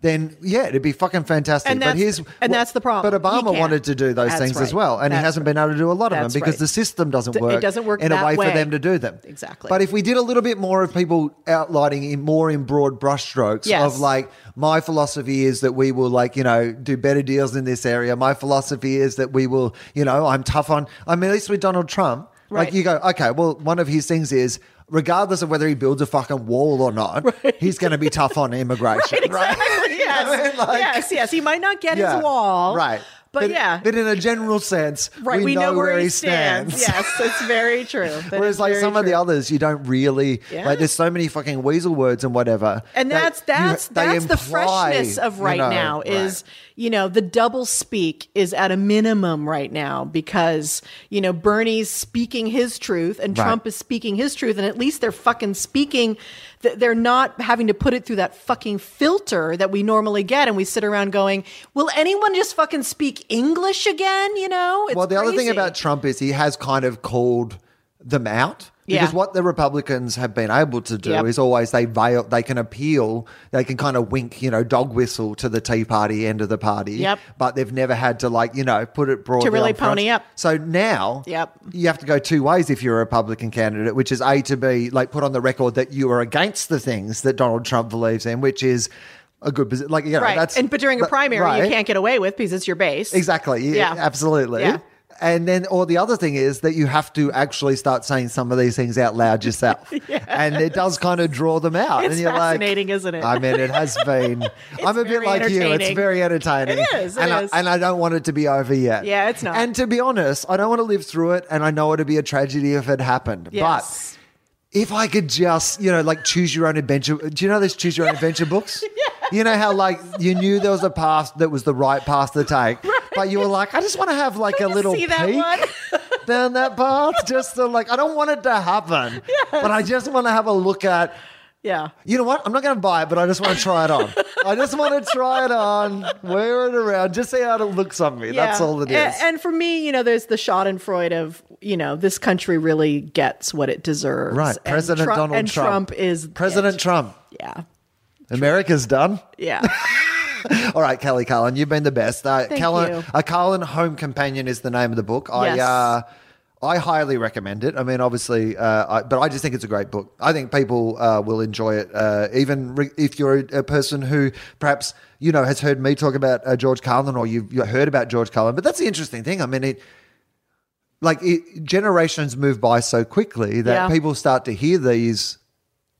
then, it'd be fucking fantastic. And that's the problem. But Obama wanted to do those things as well, and he hasn't been able to do a lot of them because the system doesn't work. It doesn't work in a way for them to do them. Exactly. But if we did a little bit more of people outlining in broad brushstrokes of like, my philosophy is that we will like, you know, do better deals in this area. My philosophy is that we will, you know, I'm tough on, I mean, at least with Donald Trump, like you go, okay, well, one of his things is, regardless of whether he builds a fucking wall or not, he's going to be tough on immigration. Exactly. Yes. I mean, like, yes. He might not get his wall. Right. But in a general sense, we know where he stands. Yes, that's very true. Whereas like some of the others, you don't really like. There's so many fucking weasel words and whatever. And that's imply, the freshness of now is you know the double speak is at a minimum right now because you know Bernie's speaking his truth and Trump is speaking his truth and at least they're fucking speaking. They're not having to put it through that fucking filter that we normally get and we sit around going, will anyone just fucking speak English again, you know? It's well, the crazy. Other thing about Trump is he has kind of called them out because what the Republicans have been able to do is always they veil, they can appeal, they can kind of wink, you know, dog whistle to the Tea Party end of the party, but they've never had to like, you know, put it broadly. To really pony up. So now you have to go two ways if you're a Republican candidate, which is A, to be like put on the record that you are against the things that Donald Trump believes in, which is a good position. Like, you know, that's, but during a primary you can't get away with because it's your base. Exactly. Yeah. Absolutely. Yeah. And then, or the other thing is that you have to actually start saying some of these things out loud yourself. Yeah. And it does kind of draw them out. It's and you're fascinating, like, isn't it? I mean, it has been. I'm a bit like you. It's very entertaining. It is. And I don't want it to be over yet. Yeah, it's not. And to be honest, I don't want to live through it. And I know it'd be a tragedy if it happened. Yes. But if I could just, you know, like choose your own adventure. Do you know those choose your own adventure books? Yeah. You know how like you knew there was a path that was the right path to take, right. But you were like, I just want to have like a little peek down that path just to like, I don't want it to happen, yes. But I just want to have a look at. Yeah. You know what? I'm not going to buy it, but I just want to try it on. I just want to try it on, wear it around, just see how it looks on me. Yeah. That's all it is. And for me, you know, there's the schadenfreude of, you know, this country really gets what it deserves. Right. President Donald Trump. And Trump is. President Trump. Yeah. America's done. Yeah. All right, Kelly Carlin, you've been the best. Thank you. A Carlin Home Companion is the name of the book. Yes. I highly recommend it. I mean, obviously, but I just think it's a great book. I think people will enjoy it, even if you're a person who perhaps, you know, has heard me talk about George Carlin, or you've heard about George Carlin. But that's the interesting thing. I mean, generations move by so quickly that people start to hear these.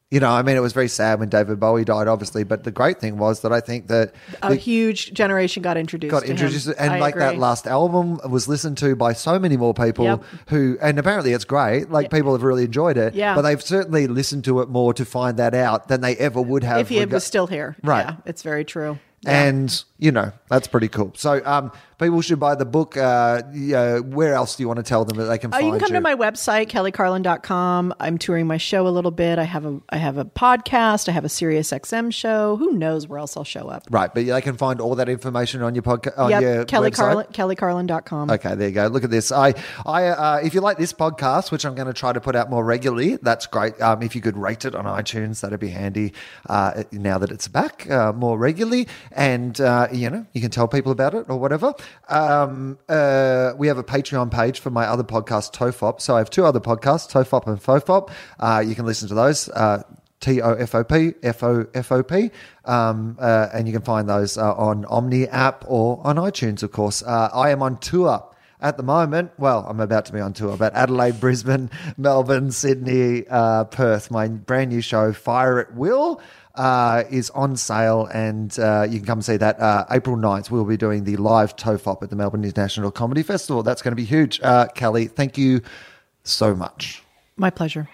You know, I mean, it was very sad when David Bowie died, obviously, but the great thing was that I think that a huge generation got introduced to him. And I agree. That last album was listened to by so many more people who, and apparently it's great, like people have really enjoyed it, but they've certainly listened to it more to find that out than they ever would have. If he was still here. Right. Yeah, it's very true. Yeah. And, you know, that's pretty cool. So people should buy the book. Where else do you want to tell them that they can find you? You can come to my website, kellycarlin.com. I'm touring my show a little bit. I have a podcast. I have a Sirius XM show. Who knows where else I'll show up. Right, but they can find all that information on your podcast, on your website? kellycarlin.com. Okay, there you go. Look at this. I if you like this podcast, which I'm going to try to put out more regularly, that's great. If you could rate it on iTunes, that'd be handy now that it's back more regularly. And, you know, you can tell people about it or whatever. We have a Patreon page for my other podcast, TOFOP. So I have two other podcasts, TOFOP and FOFOP. You can listen to those, TOFOP, FOFOP. And you can find those on Omni app or on iTunes, of course. I am on tour at the moment. Well, I'm about to be on tour, but Adelaide, Brisbane, Melbourne, Sydney, Perth. My brand new show, Fire at Will, is on sale, and you can come see that April 9th. We'll be doing the live TOFOP at the Melbourne International Comedy Festival. That's going to be huge. Kelly, thank you so much. My pleasure.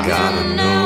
I gotta know.